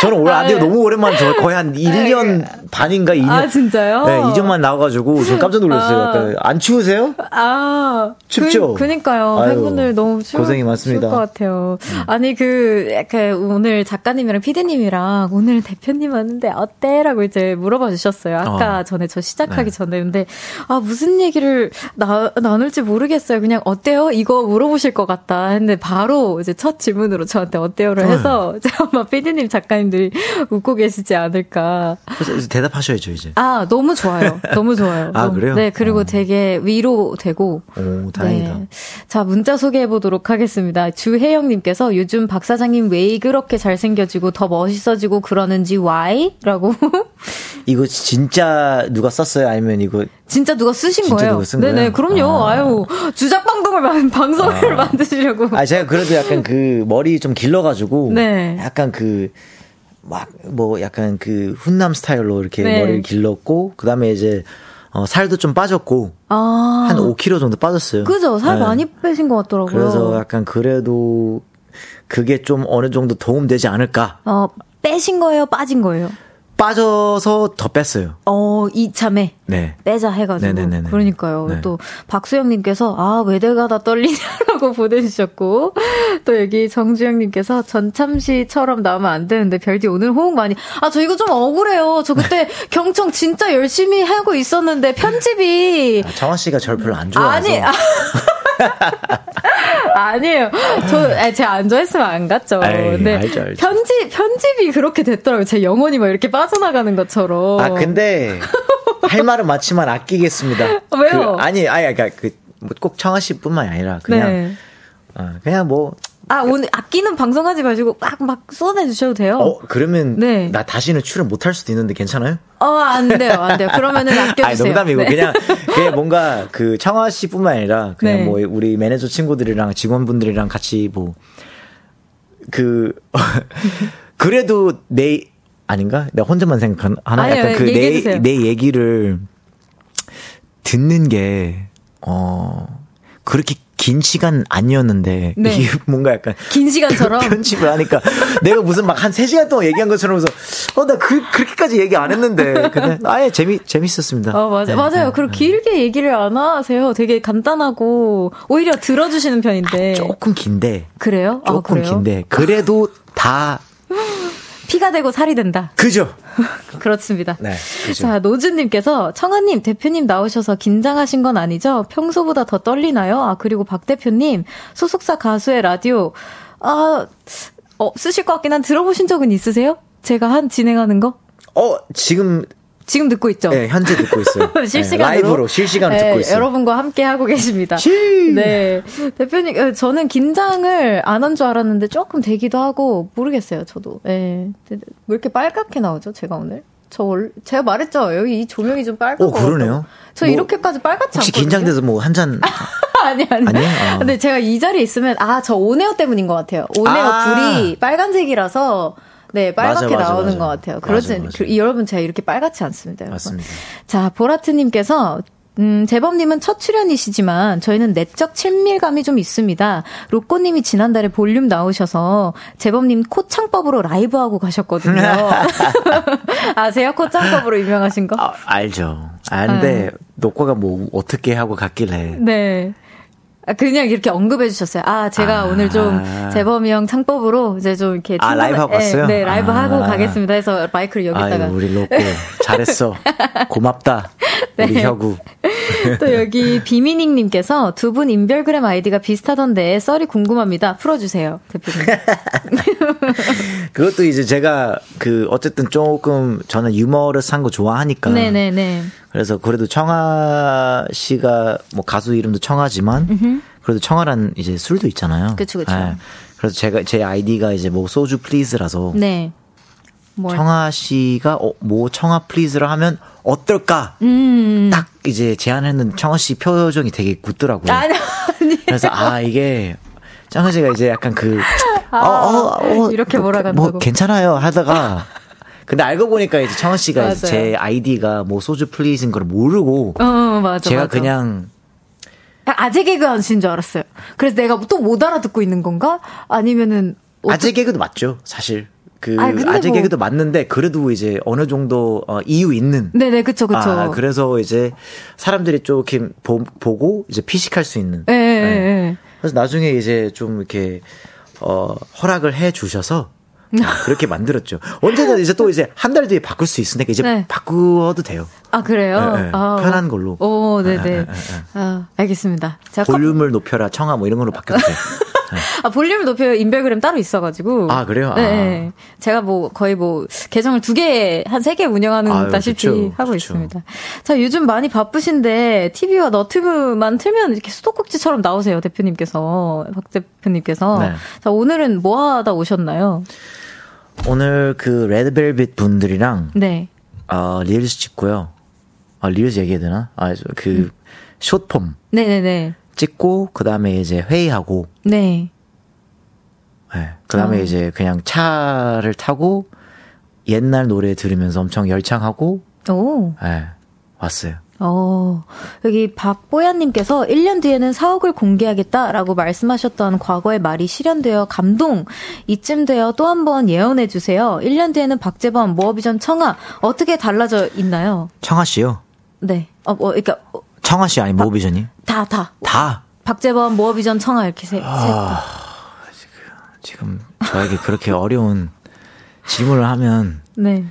저는 올 라디오 아, 네. 너무 오랜만에 저 거의 한 일 년 아, 반인가 이 년. 아, 진짜요? 네, 이전만 나와가지고 저 깜짝 놀랐어요. 약간 안 추우세요? 아, 춥죠? 그, 그니까요. 아유, 팬분들 너무 추울, 고생이 많습니다. 추울 것 같아요. 음. 아니, 그, 약간 오늘 작가님이랑 피디님이랑 오늘 대표님 왔는데 어때? 라고 이제 물어봐 주셨어요. 아까 어. 전에 저 시작하기 네. 전에. 근데, 아, 무슨 얘기를 나, 나눌지 모르겠어요. 그냥 어때요? 이거 물어보실 것 같다. 근데 바로 이제 첫 질문으로 저한테 어때요를 해서 음. 제가 막 피디님 작가님 들이 웃고 계시지 않을까. 그래서 대답하셔야죠 이제. 아, 너무 좋아요. 너무 좋아요. 아, 너무. 그래요? 네, 그리고 어. 되게 위로되고. 오, 다행이다. 네. 자, 문자 소개해보도록 하겠습니다. 주혜영님께서 요즘 박 사장님 왜 그렇게 잘생겨지고 더 멋있어지고 그러는지 why? 라고. 이거 진짜 누가 썼어요? 아니면 이거 진짜 누가 쓰신 진짜 거예요? 누가 쓴 네네, 거예요? 그럼요. 아. 아유, 주작방송을, 방송을 아. 만드시려고. 아, 제가 그래도 약간 그 머리 좀 길러가지고. 네. 약간 그 막, 뭐, 약간 그, 훈남 스타일로 이렇게 네. 머리를 길렀고, 그 다음에 이제, 어, 살도 좀 빠졌고, 아. 한 오 킬로그램 정도 빠졌어요. 그죠? 살 네. 많이 빼신 것 같더라고요. 그래서 약간 그래도, 그게 좀 어느 정도 도움되지 않을까. 어, 빼신 거예요? 빠진 거예요? 빠져서 더 뺐어요. 어, 이참에. 네. 빼자 해가지고. 네네네네. 그러니까요. 네. 또, 박수영님께서, 아, 외대가 다 떨리냐라고 보내주셨고, 또 여기 정주영님께서, 전참시처럼 나오면 안 되는데, 별디 오늘 호응 많이, 아, 저 이거 좀 억울해요. 저 그때 경청 진짜 열심히 하고 있었는데, 편집이. 아, 정아씨가 절 별로 안 좋아해서. 아니, 아. 아니에요. 저, 제가 안 좋아했으면 안 갔죠. 에이, 근데 알죠, 알죠. 편집, 편집이 그렇게 됐더라고요. 제 영혼이 막 이렇게 빠져나가는 것처럼. 아, 근데, 할 말은 맞지만 아끼겠습니다. 왜요? 그, 아니, 아니, 그러니까 그, 뭐 꼭 청하 씨 뿐만이 아니라, 그냥, 네. 어, 그냥 뭐. 아, 오늘 아끼는 방송하지 마시고 막, 막 쏟아내주셔도 돼요. 어, 그러면. 네. 나 다시는 출연 못할 수도 있는데 괜찮아요? 어, 안 돼요, 안 돼요. 그러면은 아껴주세요. 아, 농담이고. 네. 그냥, 그냥 뭔가 그 청하 씨 뿐만 아니라 그냥 네. 뭐 우리 매니저 친구들이랑 직원분들이랑 같이 뭐, 그, 그래도 내, 아닌가? 내가 혼자만 생각하나? 아니요, 약간 그 내, 내 얘기를 듣는 게, 어, 그렇게 긴 시간 아니었는데 네. 이게 뭔가 약간 긴 시간처럼 편집을 하니까 내가 무슨 막 한 세 시간 동안 얘기한 것처럼 어, 나 그, 그렇게까지 얘기 안 했는데 근데 아예 재미 재밌었습니다. 어, 맞아, 네, 맞아요. 네, 그리고 네. 길게 얘기를 안 하세요. 되게 간단하고 오히려 들어주시는 편인데. 아, 조금 긴데. 그래요? 조금 아, 그래요? 긴데 그래도 다. 피가 되고 살이 된다. 그죠? 그렇습니다. 네. 그죠. 자, 노준님께서 청하님, 대표님 나오셔서 긴장하신 건 아니죠? 평소보다 더 떨리나요? 아, 그리고 박 대표님, 소속사 가수의 라디오, 아, 어, 쓰실 것 같긴 한 들어보신 적은 있으세요? 제가 한 진행하는 거? 어, 지금. 지금 듣고 있죠? 네, 현재 듣고 있어요. 실시간으로. 네, 라이브로 실시간 네, 듣고 있어요. 여러분과 함께 하고 계십니다. 시! 네. 대표님, 저는 긴장을 안 한 줄 알았는데 조금 되기도 하고, 모르겠어요, 저도. 네. 왜 이렇게 빨갛게 나오죠, 제가 오늘? 저, 원래, 제가 말했죠? 여기 이 조명이 좀 빨갛고. 오, 그러네요. 저 뭐, 이렇게까지 빨갛지 않거든요. 혹시 긴장돼서 뭐 한 잔. 아니, 아니. 아니요? 어. 근데 제가 이 자리에 있으면, 아, 저 온에어 때문인 것 같아요. 온에어 아~ 불이 빨간색이라서, 네, 빨갛게 맞아, 맞아, 나오는 맞아. 것 같아요. 그러지, 여러분, 제가 이렇게 빨갛지 않습니다. 여러분. 맞습니다. 자, 보라트님께서, 음, 재범님은 첫 출연이시지만, 저희는 내적 친밀감이 좀 있습니다. 로꼬님이 지난달에 볼륨 나오셔서, 재범님 코창법으로 라이브하고 가셨거든요. 아세요? 코창법으로 유명하신 거? 아, 알죠. 아, 근데, 녹화가 뭐, 어떻게 하고 갔길래. 네. 그냥 이렇게 언급해 주셨어요. 아, 제가 아, 오늘 좀 재범이 형 창법으로 이제 좀 이렇게 아, 라이브 하고 갔어요? 네, 네, 라이브 아, 하고 가겠습니다. 해서 마이크를 여기다가 아유, 우리 로꼬 잘했어. 고맙다. 네. 우리 혁우. 또 여기 비미닝 님께서 두 분 인별그램 아이디가 비슷하던데 썰이 궁금합니다. 풀어 주세요. 대표님. 그것도 이제 제가 그 어쨌든 조금 저는 유머를 산 거 좋아하니까. 네, 네, 네. 그래서 그래도 청하 씨가 뭐 가수 이름도 청하지만 음흠. 그래도 청하란 이제 술도 있잖아요. 그렇죠, 그렇죠. 네. 그래서 제가 제 아이디가 이제 뭐 소주 플리즈라서 네. 뭘. 청하 씨가 어, 뭐 청하 플리즈를 하면 어떨까? 음. 딱 이제 제안했는데 청하 씨 표정이 되게 굳더라고요. 아니, 그래서 아 이게 청하 씨가 이제 약간 그 아, 어, 어, 어, 이렇게 뭐라 간다고 뭐 괜찮아요 하다가. 근데 알고 보니까 이제 청하 씨가 이제 제 아이디가 뭐 소주 플리즈인 걸 모르고 어, 어, 맞아, 제가 맞아. 그냥 아재 개그 하신 줄 알았어요. 그래서 내가 또 못 알아듣고 있는 건가? 아니면은 어떻게... 아재 개그도 맞죠, 사실. 그 아니, 아재 개그도 뭐... 맞는데 그래도 이제 어느 정도 어, 이유 있는. 네네, 그쵸, 그쵸. 아, 그래서 이제 사람들이 조금 보, 보고 이제 피식할 수 있는. 네, 네. 네. 네. 그래서 나중에 이제 좀 이렇게 어, 허락을 해 주셔서. 그렇게 만들었죠. 언제든 이제 또 이제 한 달 뒤에 바꿀 수 있으니까 이제 네. 바꾸어도 돼요. 아, 그래요? 네, 네. 아, 편한 걸로. 오, 네네. 네, 네. 아, 알겠습니다. 제가 볼륨을 컴... 높여라, 청아 뭐 이런 걸로 바뀌어도 돼요. 네. 아, 볼륨을 높여요. 인별그램 따로 있어가지고. 아, 그래요? 네. 아. 제가 뭐 거의 뭐 계정을 두 개, 한 세 개 운영하는다시피 하고 그쵸. 있습니다. 자, 요즘 많이 바쁘신데 티비와 너튜브만 틀면 이렇게 수도꼭지처럼 나오세요. 대표님께서. 박 대표님께서. 네. 자, 오늘은 뭐 하다 오셨나요? 오늘 그 레드벨벳 분들이랑. 네. 아, 어, 릴스 찍고요. 아, 릴스 얘기해야 되나? 아, 그, 음. 숏폼. 네네네. 찍고 그 다음에 이제 회의하고, 네, 네. 그 다음에 어. 이제 그냥 차를 타고 옛날 노래 들으면서 엄청 열창하고, 오, 네. 왔어요. 어, 여기 박보야님께서 일 년 뒤에는 사옥을 공개하겠다라고 말씀하셨던 과거의 말이 실현되어 감동. 이쯤 되어 또 한 번 예언해주세요. 일 년 뒤에는 박재범, 모어비전 청하 어떻게 달라져 있나요? 청하 씨요? 네, 어, 뭐, 그러니까. 청하 씨 아니 모어비전이? 다, 다. 다? 박재범, 모어비전, 청하 이렇게 세, 아, 세 다. 지금, 지금 저에게 그렇게 어려운 질문을 하면 네.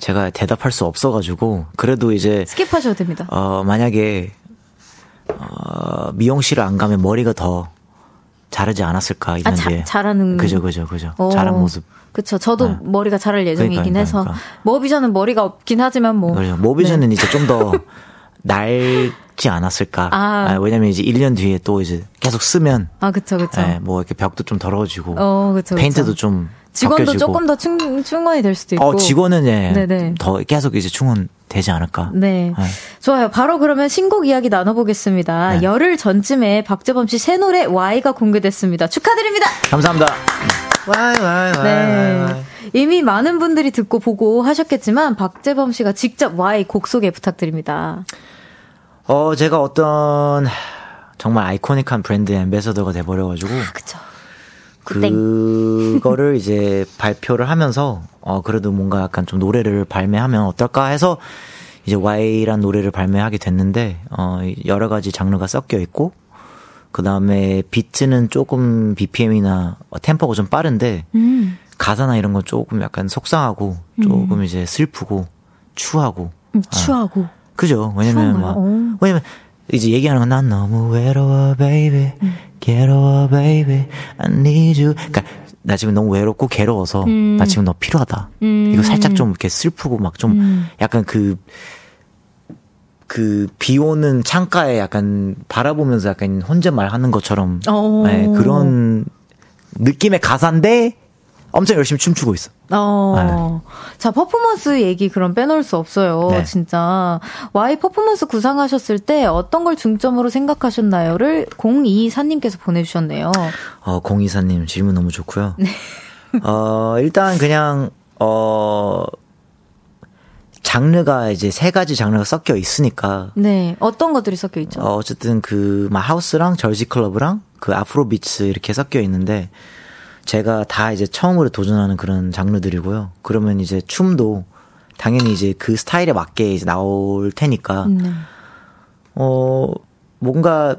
제가 대답할 수 없어가지고 그래도 이제 스킵하셔도 됩니다. 어, 만약에 어, 미용실을 안 가면 머리가 더 자르지 않았을까 이 단계. 아, 자라는. 그죠, 그죠, 그죠. 오. 자란 모습. 그렇죠. 저도 네. 머리가 자랄 예정이긴 그러니까, 해서 그러니까. 모어비전은 머리가 없긴 하지만 뭐. 그렇죠. 모어비전은 네. 이제 좀 더 날. 지 않았을까. 아. 아, 왜냐면 이제 일 년 뒤에 또 이제 계속 쓰면. 아, 그쵸, 그쵸. 예, 뭐 이렇게 벽도 좀 더러워지고. 어, 그쵸. 페인트도 좀. 직원도 벗겨지고. 조금 더 충, 충원이 될 수도 있고. 어, 직원은 예. 네네. 더 계속 이제 충원. 되지 않을까. 네. 네. 좋아요. 바로 그러면 신곡 이야기 나눠보겠습니다. 네. 열흘 전쯤에 박재범 씨 새 노래 Y가 공개됐습니다. 축하드립니다. 감사합니다. Y, Y, Y. 네. Y, Y. 이미 많은 분들이 듣고 보고 하셨겠지만 박재범 씨가 직접 Y 곡 소개 부탁드립니다. 어, 제가 어떤, 정말 아이코닉한 브랜드 앰베서더가 돼버려가지고. 아, 그쵸. 그거를 이제 발표를 하면서, 어, 그래도 뭔가 약간 좀 노래를 발매하면 어떨까 해서, 이제 Y란 노래를 발매하게 됐는데, 어, 여러 가지 장르가 섞여 있고, 그 다음에 비트는 조금 비피엠이나 템포가 좀 빠른데, 음. 가사나 이런 건 조금 약간 속상하고, 조금 음. 이제 슬프고, 추하고. 음, 추하고. 아. 그죠? 왜냐면, 막, 오. 왜냐면, 이제 얘기하는 건 난 너무 외로워, baby. 음. 괴로워, baby. I need you. 그니까, 나 지금 너무 외롭고 괴로워서, 음. 나 지금 너 필요하다. 음. 이거 살짝 좀 이렇게 슬프고, 막 좀, 음. 약간 그, 그, 비 오는 창가에 약간 바라보면서 약간 혼잣말 하는 것처럼, 네, 그런 느낌의 가사인데, 엄청 열심히 춤추고 있어. 어. 네. 자, 퍼포먼스 얘기 그럼 빼놓을 수 없어요. 네. 진짜. Y 퍼포먼스 구상하셨을 때 어떤 걸 중점으로 생각하셨나요?를 공이사님께서 보내주셨네요. 어, 공이사님 질문 너무 좋고요. 네. 어, 일단 그냥, 어, 장르가 이제 세 가지 장르가 섞여 있으니까. 네. 어떤 것들이 섞여 있죠? 어, 어쨌든 그, 막 하우스랑 절지클럽이랑 그 아프로비츠 이렇게 섞여 있는데, 제가 다 이제 처음으로 도전하는 그런 장르들이고요. 그러면 이제 춤도 당연히 이제 그 스타일에 맞게 이제 나올 테니까, 네. 어, 뭔가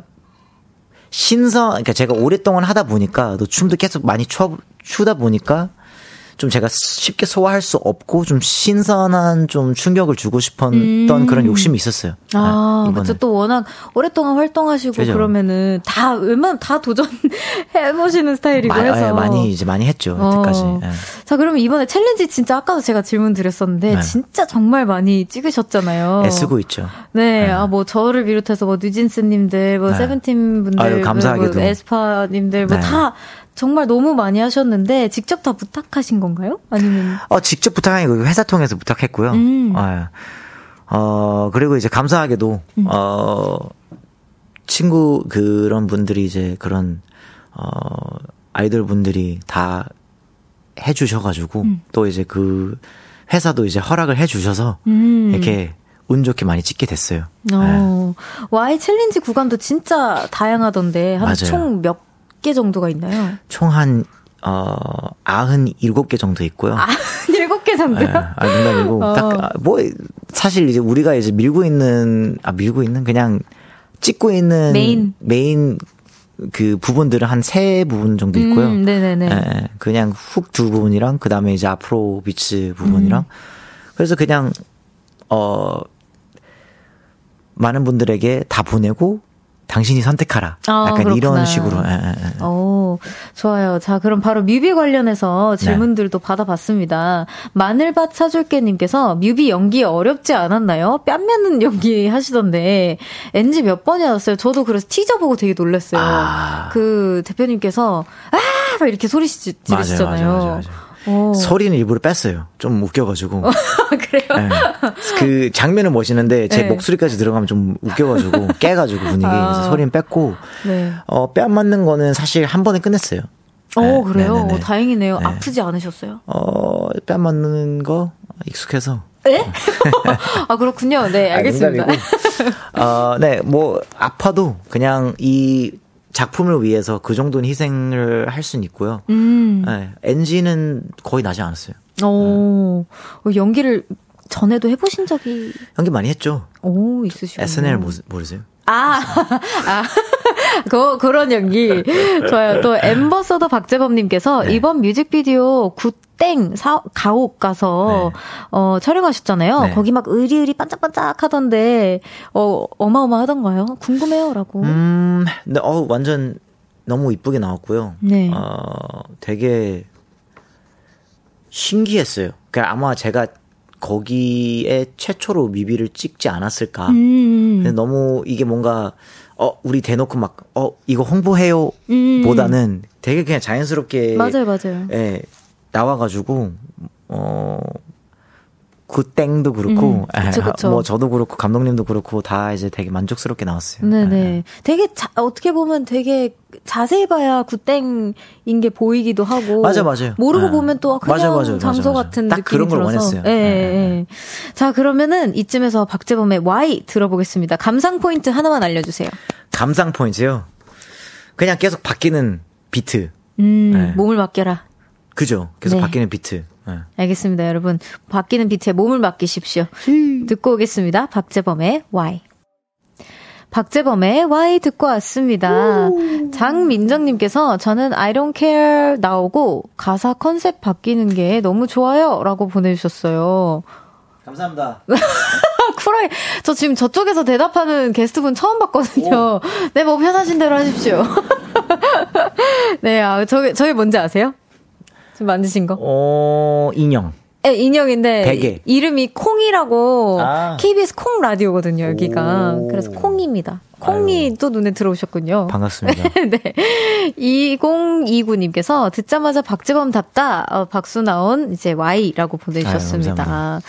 신선, 그러니까 제가 오랫동안 하다 보니까 또 춤도 계속 많이 추, 추다 보니까 좀 제가 쉽게 소화할 수 없고 좀 신선한 좀 충격을 주고 싶었던 음. 그런 욕심이 있었어요. 아, 네, 그렇죠. 또 워낙 오랫동안 활동하시고 그죠? 그러면은 다 웬만하면 다 도전해 보시는 스타일이고 마, 해서 예, 많이 이제 많이 했죠. 여태까지. 어. 예. 자, 그러면 이번에 챌린지 진짜 아까도 제가 질문 드렸었는데 네. 진짜 정말 많이 찍으셨잖아요. 애쓰고 있죠. 네, 네. 아, 뭐 저를 비롯해서 뭐 뉴진스님들, 뭐 네. 세븐틴 분들, 아유, 감사하게도. 뭐 에스파님들, 뭐 다. 네. 정말 너무 많이 하셨는데 직접 다 부탁하신 건가요? 아니면 어 직접 부탁한 거 회사 통해서 부탁했고요. 음. 어, 어 그리고 이제 감사하게도 음. 어 친구 그런 분들이 이제 그런 어 아이돌 분들이 다 해주셔가지고 음. 또 이제 그 회사도 이제 허락을 해주셔서 음. 이렇게. 운 좋게 많이 찍게 됐어요. 어. 네. 와이 챌린지 구간도 진짜 다양하던데 한 총 몇 개 정도가 있나요? 총 한 어, 아흔일곱 개 정도 있고요. 아, 일곱 개 정도요? 네. 아, 농담이고. 어. 딱, 뭐, 사실 이제 우리가 이제 밀고 있는, 아, 밀고 있는? 그냥 찍고 있는 메인, 메인 그 부분들은 한 세 부분 정도 있고요. 음, 네네네. 네. 그냥 훅 두 부분이랑, 그 다음에 이제 앞으로 비츠 부분이랑. 음. 그래서 그냥, 어, 많은 분들에게 다 보내고 당신이 선택하라. 아, 약간 그렇구나. 이런 식으로. 에, 에, 에. 오, 좋아요. 자, 그럼 바로 뮤비 관련해서 질문들도 네. 받아봤습니다. 마늘밭 사줄게님께서 뮤비 연기 어렵지 않았나요? 뺨 맞는 연기 하시던데 엔지 몇 번이 나왔어요? 저도 그래서 티저 보고 되게 놀랐어요. 아. 그 대표님께서 아! 이렇게 소리 지르시잖아요. 맞아요, 맞아요, 맞아요. 오. 소리는 일부러 뺐어요. 좀 웃겨가지고. 그래요? 네. 그 장면은 멋있는데 제 네. 목소리까지 들어가면 좀 웃겨가지고 깨가지고 분위기. 아. 그래서 소리는 뺐고 네. 어, 뺨 맞는 거는 사실 한 번에 끝냈어요. 오 네. 그래요? 오, 다행이네요. 네. 아프지 않으셨어요? 어, 뺨 맞는 거 익숙해서. 네? 아 그렇군요. 네 알겠습니다. 아, 어, 네, 뭐 아파도 그냥 이 작품을 위해서 그 정도는 희생을 할 수는 있고요. 음. 네, 엔지는 거의 나지 않았어요. 오, 네. 연기를 전에도 해보신 적이? 연기 많이 했죠. 오, 있으시군요. 에스엔엘 모, 모르세요? 아, 아. 그, 그런 연기. 좋아요. 또, 엠버서더 박재범님께서 네. 이번 뮤직비디오 굿땡 사, 가옥 가서, 네. 어, 촬영하셨잖아요. 네. 거기 막 으리으리 반짝반짝 하던데, 어, 어마어마하던가요? 궁금해요. 라고. 음, 네, 어, 완전 너무 이쁘게 나왔고요. 네. 어, 되게 신기했어요. 그러니까 아마 제가 거기에 최초로 뮤비를 찍지 않았을까. 음. 근데 너무 이게 뭔가, 어, 우리 대놓고 막, 어, 이거 홍보해요, 음. 보다는 되게 그냥 자연스럽게. 맞아요, 맞아요. 예, 나와가지고, 어, 그 땡도 그렇고, 음. 그쵸, 그쵸. 아, 뭐 저도 그렇고, 감독님도 그렇고, 다 이제 되게 만족스럽게 나왔어요. 네네. 예. 되게, 자, 어떻게 보면 되게 자세히 봐야 그 땡인 게 보이기도 하고. 맞아, 맞아요. 모르고 예. 보면 또 그냥 맞아, 맞아, 장소 맞아, 맞아. 같은 느낌이 들어서. 딱 그런 걸 원했어요. 예, 예, 예. 예. 자, 그러면은 이쯤에서 박재범의 와이 들어보겠습니다. 감상 포인트 하나만 알려주세요. 감상 포인트요? 그냥 계속 바뀌는 비트. 음, 네. 몸을 맡겨라. 그죠? 계속 네. 바뀌는 비트. 네. 알겠습니다, 여러분. 바뀌는 비트에 몸을 맡기십시오. 듣고 오겠습니다. 박재범의 와이. 박재범의 와이 듣고 왔습니다. 장민정님께서 저는 I don't care 나오고 가사 컨셉 바뀌는 게 너무 좋아요 라고 보내주셨어요. 감사합니다. 쿨하게. 저 지금 저쪽에서 대답하는 게스트분 처음 봤거든요. 네, 뭐 편하신 대로 하십시오. 네, 아, 저게, 저게 뭔지 아세요? 지금 만드신 거? 어, 인형. 예, 네, 인형인데. 베개. 이름이 콩이라고. 아. 케이비에스 콩 라디오거든요, 여기가. 오. 그래서 콩입니다. 콩이 아유. 또 눈에 들어오셨군요. 반갑습니다. 네. 이공이구님께서 듣자마자 박재범답다, 어, 박수 나온 이제 와이라고 보내주셨습니다. 아유,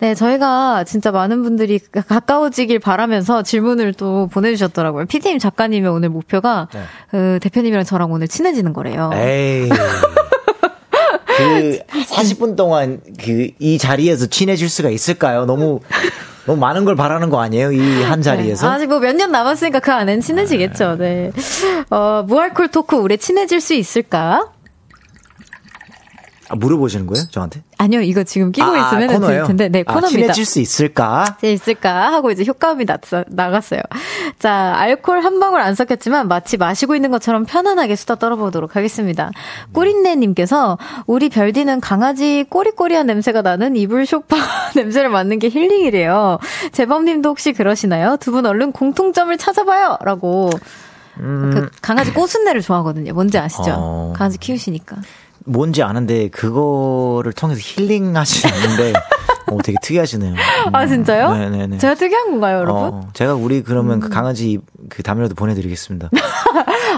네, 저희가 진짜 많은 분들이 가까워지길 바라면서 질문을 또 보내주셨더라고요. 피디님, 작가님의 오늘 목표가 네. 그 대표님이랑 저랑 오늘 친해지는 거래요. 에이. 그 사십 분 동안 그 이 자리에서 친해질 수가 있을까요? 너무 너무 많은 걸 바라는 거 아니에요? 이 한 자리에서? 네. 아직 뭐 몇 년 남았으니까 그 안엔 친해지겠죠. 네. 어, 무알콜 토크 올해 친해질 수 있을까? 아, 물어보시는 거예요? 저한테? 아니요, 이거 지금 끼고 아, 있으면 코너예요? 될 텐데. 네, 코너입니다. 아, 친해질 수 있을까? 있을까? 하고 이제 효과음이 났어, 나갔어요. 자, 알코올 한 방울 안 섞였지만 마치 마시고 있는 것처럼 편안하게 수다 떨어보도록 하겠습니다. 꼬린내님께서 우리 별디는 강아지 꼬리꼬리한 냄새가 나는 이불 쇼파 냄새를 맡는 게 힐링이래요. 재범님도 혹시 그러시나요? 두 분 얼른 공통점을 찾아봐요! 라고. 음. 그 강아지 꼬순내를 좋아하거든요. 뭔지 아시죠? 어... 강아지 키우시니까. 뭔지 아는데 그거를 통해서 힐링하시는데 어, 되게 특이하시네요. 음. 아 진짜요? 네네네. 제가 특이한 건가요, 여러분? 어, 제가 우리 그러면 음. 그 강아지 그 담요라도 보내드리겠습니다.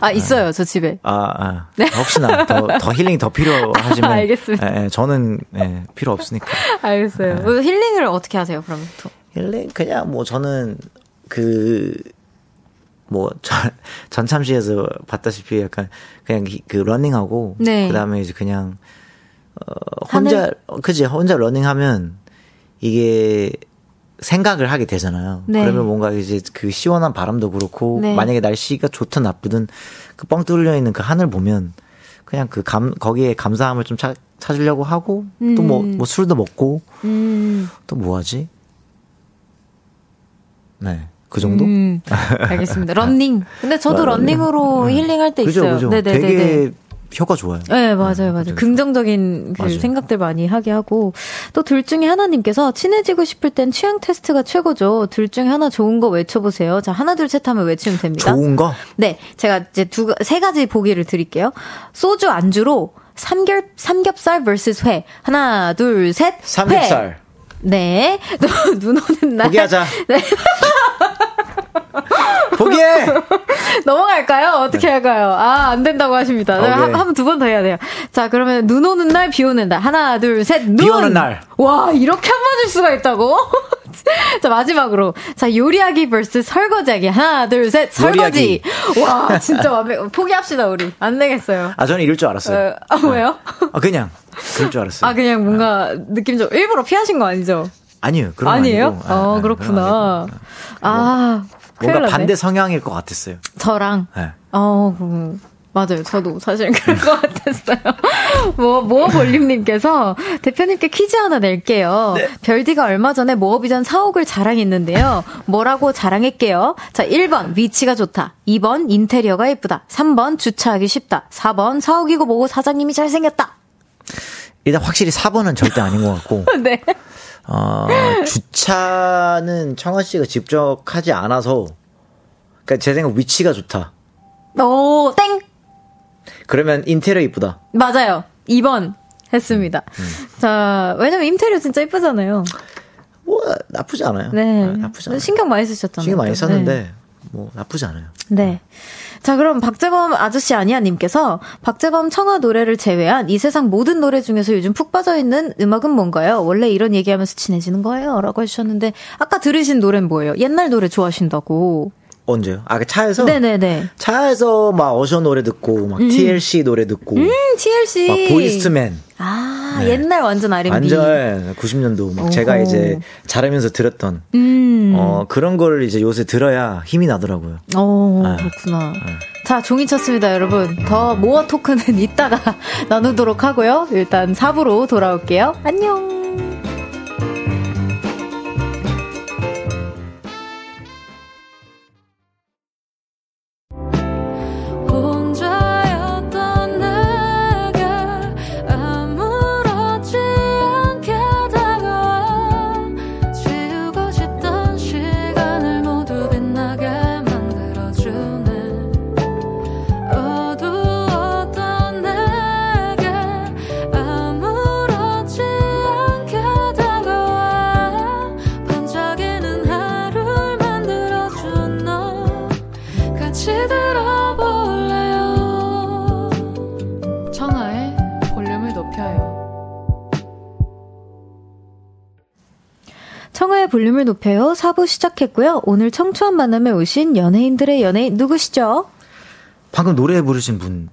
아 있어요, 네. 저 집에. 아, 아. 네. 혹시나 더, 더 힐링 더 필요하시면. 알겠습니다. 예, 예, 저는 예, 필요 없으니까. 알겠어요. 예. 뭐, 힐링을 어떻게 하세요, 그럼? 또. 힐링 그냥 뭐 저는 그. 뭐, 전, 전참시에서 봤다시피 약간, 그냥 그 러닝하고, 네. 그 다음에 이제 그냥, 어, 혼자, 하늘? 그치, 혼자 러닝하면 이게 생각을 하게 되잖아요. 네. 그러면 뭔가 이제 그 시원한 바람도 그렇고, 네. 만약에 날씨가 좋든 나쁘든 그 뻥 뚫려 있는 그 하늘 보면 그냥 그 감, 거기에 감사함을 좀 찾, 찾으려고 하고, 음. 또 뭐, 뭐 술도 먹고, 음. 또 뭐 하지? 네. 그 정도? 음, 알겠습니다. 러닝. 근데 저도 러닝으로 힐링할 때 그죠, 있어요. 그죠. 네네네. 되게 효과 좋아요. 네, 맞아요, 맞아요. 긍정적인 그 맞아요. 생각들 많이 하게 하고. 또 둘 중에 하나님께서 친해지고 싶을 땐 취향 테스트가 최고죠. 둘 중에 하나 좋은 거 외쳐보세요. 자, 하나, 둘, 셋 하면 외치면 됩니다. 좋은 거? 네. 제가 이제 두, 세 가지 보기를 드릴게요. 소주 안주로 삼겹, 삼겹살 vs 회. 하나, 둘, 셋. 삼겹살. 회. 네. 눈 오는 날. 포기하자. 네. 포기해! 넘어갈까요? 어떻게 네. 할까요? 아, 안 된다고 하십니다. 한, 한, 두 번 더 해야 돼요. 자, 그러면 눈 오는 날, 비 오는 날. 하나, 둘, 셋, 눈! 비 오는 날. 와, 이렇게 안 맞을 수가 있다고? 자, 마지막으로. 자, 요리하기 vs 설거지하기. 하나, 둘, 셋, 설거지. 요리하기. 와, 진짜 완벽. 포기합시다, 우리. 안 되겠어요. 아, 저는 이럴 줄 알았어요. 아, 아 왜요? 아, 그냥. 그럴 줄 알았어요. 아, 그냥 뭔가 아. 느낌적으로. 일부러 피하신 거 아니죠? 아니에요. 그런 아니에요? 아, 아, 아, 그렇구나. 아. 뭔가 반대 성향일 것 같았어요. 저랑? 네. 어, 음, 맞아요. 저도 사실 그럴 것 같았어요. 뭐, 모어볼림님께서 대표님께 퀴즈 하나 낼게요. 네. 별디가 얼마 전에 모어비전 사옥을 자랑했는데요. 뭐라고 자랑했게요? 자, 일 번 위치가 좋다. 이 번 인테리어가 예쁘다. 삼 번 주차하기 쉽다. 사 번 사옥이고 뭐고 사장님이 잘생겼다. 일단 확실히 사 번은 절대 아닌 것 같고. 네. 어, 주차는 청하 씨가 직접 하지 않아서, 그니까 제 생각 위치가 좋다. 오, 땡! 그러면 인테리어 이쁘다. 맞아요. 이 번 했습니다. 음. 자, 왜냐면 인테리어 진짜 이쁘잖아요. 뭐, 나쁘지 않아요. 네. 네 나쁘지 않아요. 신경 많이 쓰셨잖아요. 신경 많이 썼는데, 네. 뭐, 나쁘지 않아요. 네. 자, 그럼 박재범 아저씨 아니야님께서 박재범 청하 노래를 제외한 이 세상 모든 노래 중에서 요즘 푹 빠져있는 음악은 뭔가요? 원래 이런 얘기하면서 친해지는 거예요? 라고 해주셨는데 아까 들으신 노래는 뭐예요? 옛날 노래 좋아하신다고. 언제요? 아, 그 차에서? 네네네. 차에서 막 어셔 노래 듣고 막 음. 티엘씨 노래 듣고 음, 티엘씨 막 보이스맨. 아, 네. 옛날 완전 알앤비. 완전 구십 년도 막 오호. 제가 이제 자라면서 들었던 음. 어, 그런 걸 이제 요새 들어야 힘이 나더라고요. 오, 네. 그렇구나. 네. 자, 종이 쳤습니다, 여러분. 더 모어 토크는 이따가 나누도록 하고요. 일단 사 부로 돌아올게요. 안녕. 볼륨을 높여요. 사 부 시작했고요. 오늘 청초한 만남에 오신 연예인들의 연예인 누구시죠? 방금 노래 부르신 분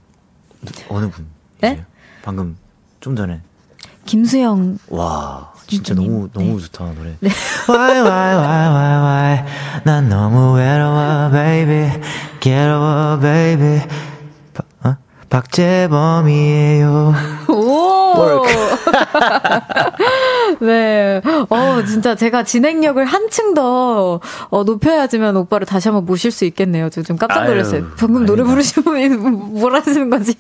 어느 분? 네? 방금 좀 전에 김수영. 와 진짜 너무 네. 너무 좋다 노래. 네. Why why why why why 난 너무 외로워 baby 괴로워 baby 바, 어? 박재범이에요. 오. 네. 어, 진짜 제가 진행력을 한층 더 어, 높여야지만 오빠를 다시 한번 모실 수 있겠네요. 저 좀 깜짝 놀랐어요. 아유, 방금 아니다. 노래 부르신 분이 뭘 하시는 거지?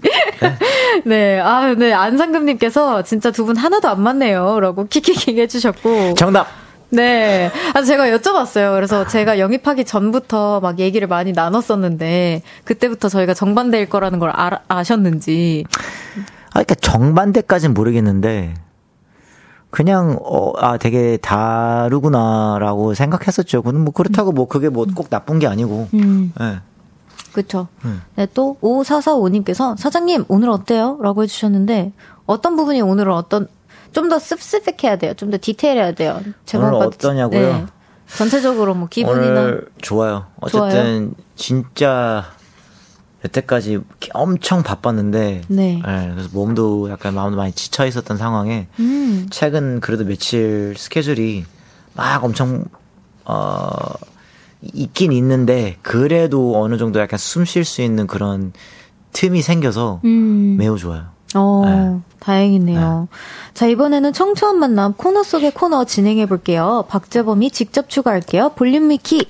네. 아, 네. 안상금님께서 진짜 두 분 하나도 안 맞네요. 라고 킥킥킥 해주셨고. 정답! 네. 아, 제가 여쭤봤어요. 그래서 제가 영입하기 전부터 막 얘기를 많이 나눴었는데, 그때부터 저희가 정반대일 거라는 걸 아, 아셨는지. 아, 그러니까 정반대까지는 모르겠는데 그냥 어, 아 되게 다르구나라고 생각했었죠. 그건 뭐 그렇다고 뭐 그게 뭐 꼭 나쁜 게 아니고. 음. 네. 그렇죠. 음. 네, 또 오사사오님께서 사장님 오늘 어때요? 라고 해주셨는데 어떤 부분이 오늘은 어떤 좀 더 씁쓸해야 돼요. 좀 더 디테일해야 돼요. 오늘 어떠냐고요? 네. 전체적으로 뭐 기분이나 오늘 좋아요. 어쨌든 좋아요? 진짜 여태까지 엄청 바빴는데 네. 네, 그래서 몸도 약간 마음도 많이 지쳐 있었던 상황에 음. 최근 그래도 며칠 스케줄이 막 엄청 어, 있긴 있는데 그래도 어느 정도 약간 숨 쉴 수 있는 그런 틈이 생겨서 음. 매우 좋아요. 어, 네. 다행이네요. 네. 자, 이번에는 청초한 만남 코너 속의 코너 진행해볼게요. 박재범이 직접 추가할게요. 볼륨 위키.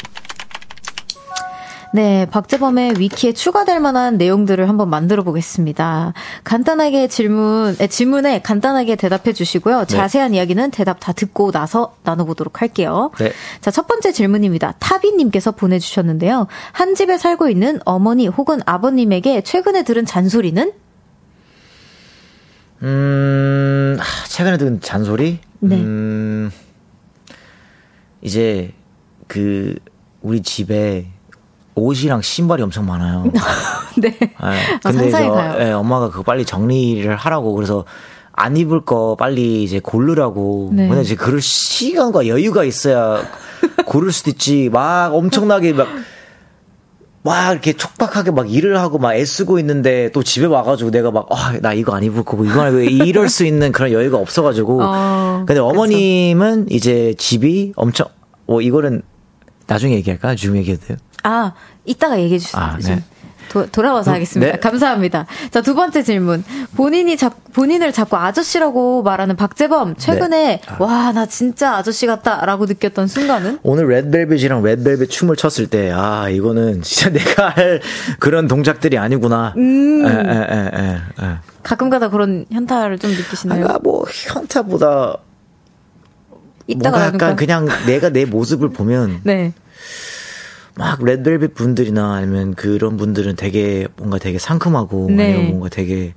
네, 박재범의 위키에 추가될 만한 내용들을 한번 만들어 보겠습니다. 간단하게 질문, 에, 질문에 간단하게 대답해 주시고요. 네. 자세한 이야기는 대답 다 듣고 나서 나눠보도록 할게요. 네. 자, 첫 번째 질문입니다. 타비님께서 보내주셨는데요. 한 집에 살고 있는 어머니 혹은 아버님에게 최근에 들은 잔소리는? 음, 최근에 들은 잔소리? 네. 음, 이제, 그, 우리 집에 옷이랑 신발이 엄청 많아요. 네. 네. 아, 근데 상상이 가요. 네, 엄마가 그거 빨리 정리를 하라고, 그래서 안 입을 거 빨리 이제 고르라고. 네. 근데 이제 그럴 시간과 여유가 있어야 고를 수도 있지. 막 엄청나게 막. 막 이렇게 촉박하게 막 일을 하고 막 애쓰고 있는데 또 집에 와가지고 내가 막 아, 나 이거 안 입을 거고 이거 안 입을 거고 이럴 수 있는 그런 여유가 없어가지고 어, 근데 어머님은 그쵸. 이제 집이 엄청 뭐 이거는 나중에 얘기할까? 지금 얘기해도 돼요? 아 이따가 얘기해 주세요. 아, 네. 도, 돌아와서 하겠습니다. 네? 감사합니다. 자, 두 번째 질문. 본인이 자, 본인을 자꾸 아저씨라고 말하는 박재범. 최근에 네. 아. 와, 나 진짜 아저씨 같다라고 느꼈던 순간은? 오늘 레드벨벳이랑 레드벨벳 춤을 췄을 때 아, 이거는 진짜 내가 할 그런 동작들이 아니구나. 음. 에, 에, 에, 에, 에. 가끔가다 그런 현타를 좀 느끼시나요? 아, 뭐 현타보다 뭔가 약간 그냥 내가 내 모습을 보면 네. 막 레드벨벳 분들이나 아니면 그런 분들은 되게 뭔가 되게 상큼하고 네. 아니면 뭔가 되게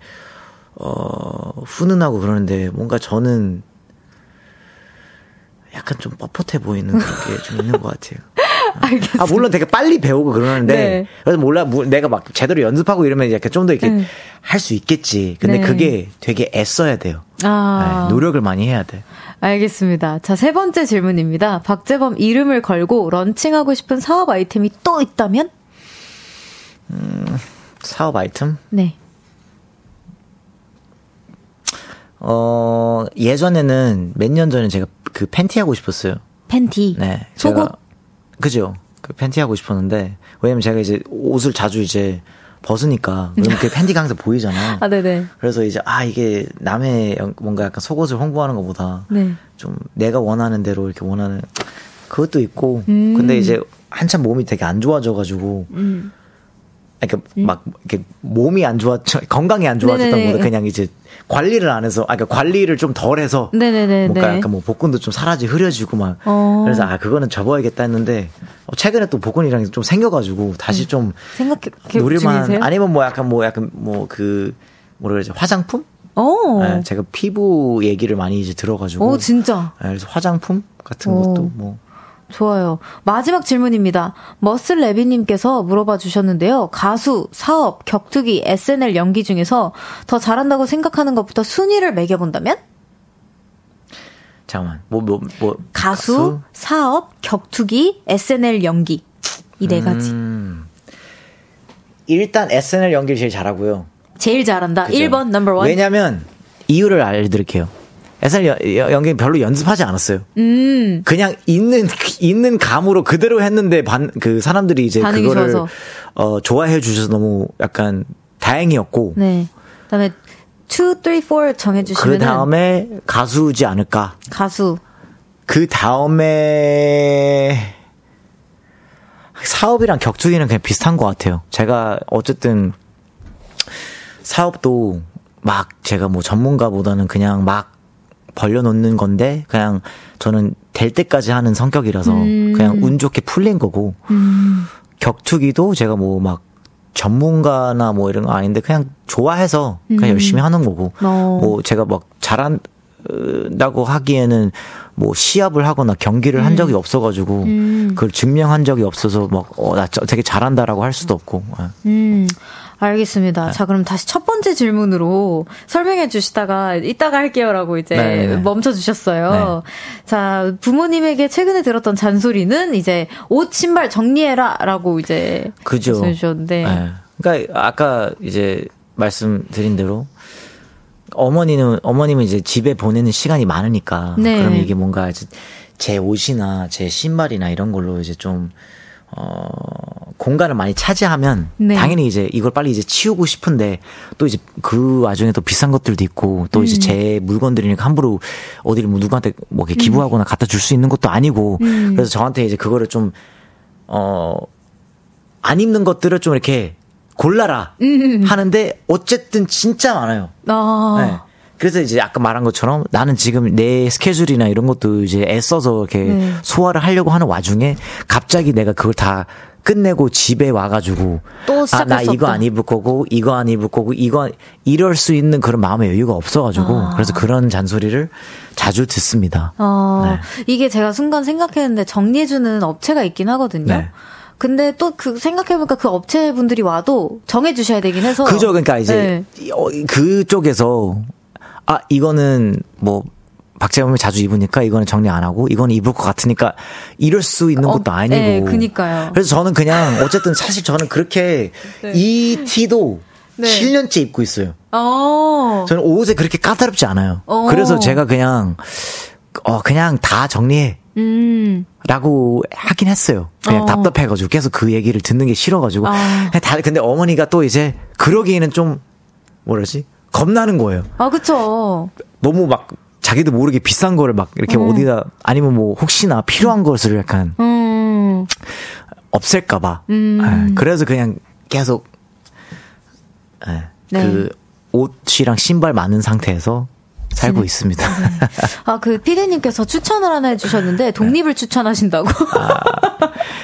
어 훈훈하고 그러는데 뭔가 저는 약간 좀 뻣뻣해 보이는 그런 게 좀 있는 것 같아요. 알겠습니다. 아 물론 되게 빨리 배우고 그러는데 네. 그래서 몰라 내가 막 제대로 연습하고 이러면 약간 좀 더 이렇게 네. 할 수 있겠지. 근데 네. 그게 되게 애써야 돼요. 아. 네, 노력을 많이 해야 돼. 알겠습니다. 자, 세 번째 질문입니다. 박재범 이름을 걸고 런칭하고 싶은 사업 아이템이 또 있다면? 음, 사업 아이템? 네. 어, 예전에는 몇 년 전에 제가 그 팬티 하고 싶었어요. 팬티? 네. 속옷? 그죠. 그 팬티 하고 싶었는데, 왜냐면 제가 이제 옷을 자주 이제 벗으니까 그럼 그 팬티가 항상 보이잖아요. 아, 네네. 그래서 이제 아 이게 남의 뭔가 약간 속옷을 홍보하는 것보다 네. 좀 내가 원하는 대로 이렇게 원하는 그것도 있고 음. 근데 이제 한참 몸이 되게 안 좋아져가지고 음. 그러니까 음. 막 이렇게 몸이 안 좋았죠 건강이 안 좋아졌던 네네네. 것보다 그냥 이제 관리를 안 해서 아 그러니까 관리를 좀 덜해서 네네네. 뭔가 약간 뭐 복근도 좀 사라지 흐려지고 막 어. 그래서 아 그거는 접어야겠다 했는데 최근에 또 복근이랑 좀 생겨가지고 다시 음. 좀 생각해 노릴만 아니면 뭐 약간 뭐 약간 뭐 그 뭐라 그러지 화장품? 어 네, 제가 피부 얘기를 많이 이제 들어가지고 오 진짜 네, 그래서 화장품 같은 오. 것도 뭐. 좋아요. 마지막 질문입니다. 머슬레비님께서 물어봐 주셨는데요. 가수, 사업, 격투기, 에스엔엘 연기 중에서 더 잘한다고 생각하는 것부터 순위를 매겨본다면? 잠깐만. 뭐, 뭐, 뭐. 가수, 가수? 사업, 격투기, 에스엔엘 연기. 이 네 가지. 음, 일단 에스엔엘 연기를 제일 잘하고요. 제일 잘한다. 그죠? 일 번, 넘버 원. 왜냐면, 이유를 알려드릴게요. 에스엔엘 연기는 별로 연습하지 않았어요. 음. 그냥 있는 있는 감으로 그대로 했는데 반 그 사람들이 이제 그거를 좋아서. 어 좋아해 주셔서 너무 약간 다행이었고. 네. 그다음에 이, 삼, 사 정해 주시면은 그다음에 가수지 않을까? 가수. 그다음에 사업이랑 격투기는 그냥 비슷한 것 같아요. 제가 어쨌든 사업도 막 제가 뭐 전문가보다는 그냥 막 벌려놓는 건데 그냥 저는 될 때까지 하는 성격이라서 음. 그냥 운 좋게 풀린 거고 음. 격투기도 제가 뭐 막 전문가나 뭐 이런 거 아닌데 그냥 좋아해서 그냥 음. 열심히 하는 거고 어. 뭐 제가 막 잘한다고 하기에는 뭐 시합을 하거나 경기를 음. 한 적이 없어가지고 음. 그걸 증명한 적이 없어서 막 어, 나 되게 잘한다라고 할 수도 없고. 음. 알겠습니다. 네. 자, 그럼 다시 첫 번째 질문으로 설명해 주시다가 이따가 할게요라고 이제 네네. 멈춰 주셨어요. 네. 자, 부모님에게 최근에 들었던 잔소리는 이제 옷, 신발 정리해라라고 이제 그죠. 말씀해주셨는데. 네. 그러니까 아까 이제 말씀드린 대로 어머니는 어머님은 이제 집에 보내는 시간이 많으니까 네. 그럼 이게 뭔가 이제 제 옷이나 제 신발이나 이런 걸로 이제 좀 어, 공간을 많이 차지하면, 네. 당연히 이제 이걸 빨리 이제 치우고 싶은데, 또 이제 그 와중에 또 비싼 것들도 있고, 또 음. 이제 제 물건들이니까 함부로 어디를 뭐 누구한테 뭐 이렇게 기부하거나 음. 갖다 줄 수 있는 것도 아니고, 음. 그래서 저한테 이제 그거를 좀, 어, 안 입는 것들을 좀 이렇게 골라라 음. 하는데, 어쨌든 진짜 많아요. 아. 네. 그래서 이제 아까 말한 것처럼 나는 지금 내 스케줄이나 이런 것도 이제 애써서 이렇게 네. 소화를 하려고 하는 와중에 갑자기 내가 그걸 다 끝내고 집에 와가지고 또 아, 나 이거 안 입을 거고 이거 안 입을 거고 이거 안, 이럴 수 있는 그런 마음의 여유가 없어가지고 아. 그래서 그런 잔소리를 자주 듣습니다. 아. 네. 이게 제가 순간 생각했는데 정리해주는 업체가 있긴 하거든요. 네. 근데 또 그 생각해보니까 그 업체분들이 와도 정해주셔야 되긴 해서 그죠. 그러니까 이제 네. 그쪽에서 아, 이거는 뭐 박재범이 자주 입으니까 이거는 정리 안 하고 이거는 입을 것 같으니까 이럴 수 있는 것도 어, 아니고. 네, 그니까요. 그래서 저는 그냥 어쨌든 사실 저는 그렇게 네. 이 티도 네. 칠 년째 입고 있어요. 오. 저는 옷에 그렇게 까다롭지 않아요. 오. 그래서 제가 그냥 어 그냥 다 정리해. 음. 라고 하긴 했어요. 그냥 어. 답답해가지고 계속 그 얘기를 듣는 게 싫어가지고. 아. 다 근데 어머니가 또 이제 그러기에는 좀 뭐라지? 겁나는 거예요. 아, 그쵸. 너무 막, 자기도 모르게 비싼 거를 막, 이렇게 음. 어디다, 아니면 뭐, 혹시나 필요한 것을 약간, 음. 없앨까봐. 음. 네, 그래서 그냥 계속, 네, 네. 그, 옷이랑 신발 많은 상태에서 살고 진, 있습니다. 네. 아, 그, 피디님께서 추천을 하나 해주셨는데, 독립을 네. 추천하신다고. 아,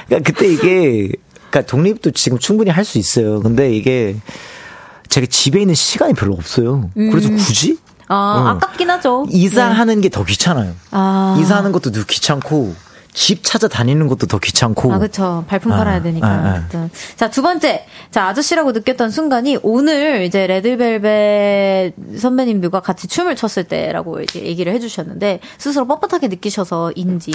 그러니까 그때 이게, 그러니까 독립도 지금 충분히 할 수 있어요. 근데 이게, 제가 집에 있는 시간이 별로 없어요. 음. 그래서 굳이? 아, 어. 아깝긴 하죠. 이사하는 네. 게 더 귀찮아요. 아. 이사하는 것도 더 귀찮고, 집 찾아다니는 것도 더 귀찮고. 아, 그쵸. 발품 아. 팔아야 되니까. 아, 아. 자, 두 번째. 자, 아저씨라고 느꼈던 순간이 오늘 이제 레드벨벳 선배님들과 같이 춤을 췄을 때라고 이제 얘기를 해주셨는데, 스스로 뻣뻣하게 느끼셔서인지.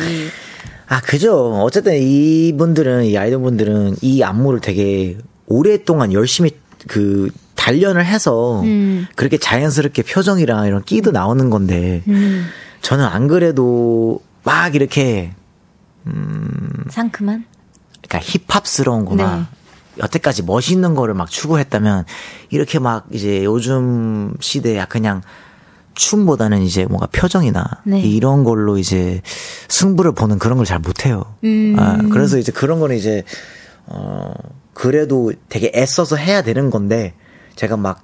아, 그죠. 어쨌든 이분들은, 이 아이돌분들은 이 안무를 되게 오랫동안 열심히 그, 단련을 해서 음. 그렇게 자연스럽게 표정이랑 이런 끼도 나오는 건데 음. 저는 안 그래도 막 이렇게 음 상큼한 그러니까 힙합스러운 거나 네. 여태까지 멋있는 거를 막 추구했다면 이렇게 막 이제 요즘 시대에 그냥 춤보다는 이제 뭔가 표정이나 네. 이런 걸로 이제 승부를 보는 그런 걸 잘 못해요. 음. 아, 그래서 이제 그런 거는 이제 어 그래도 되게 애써서 해야 되는 건데. 제가 막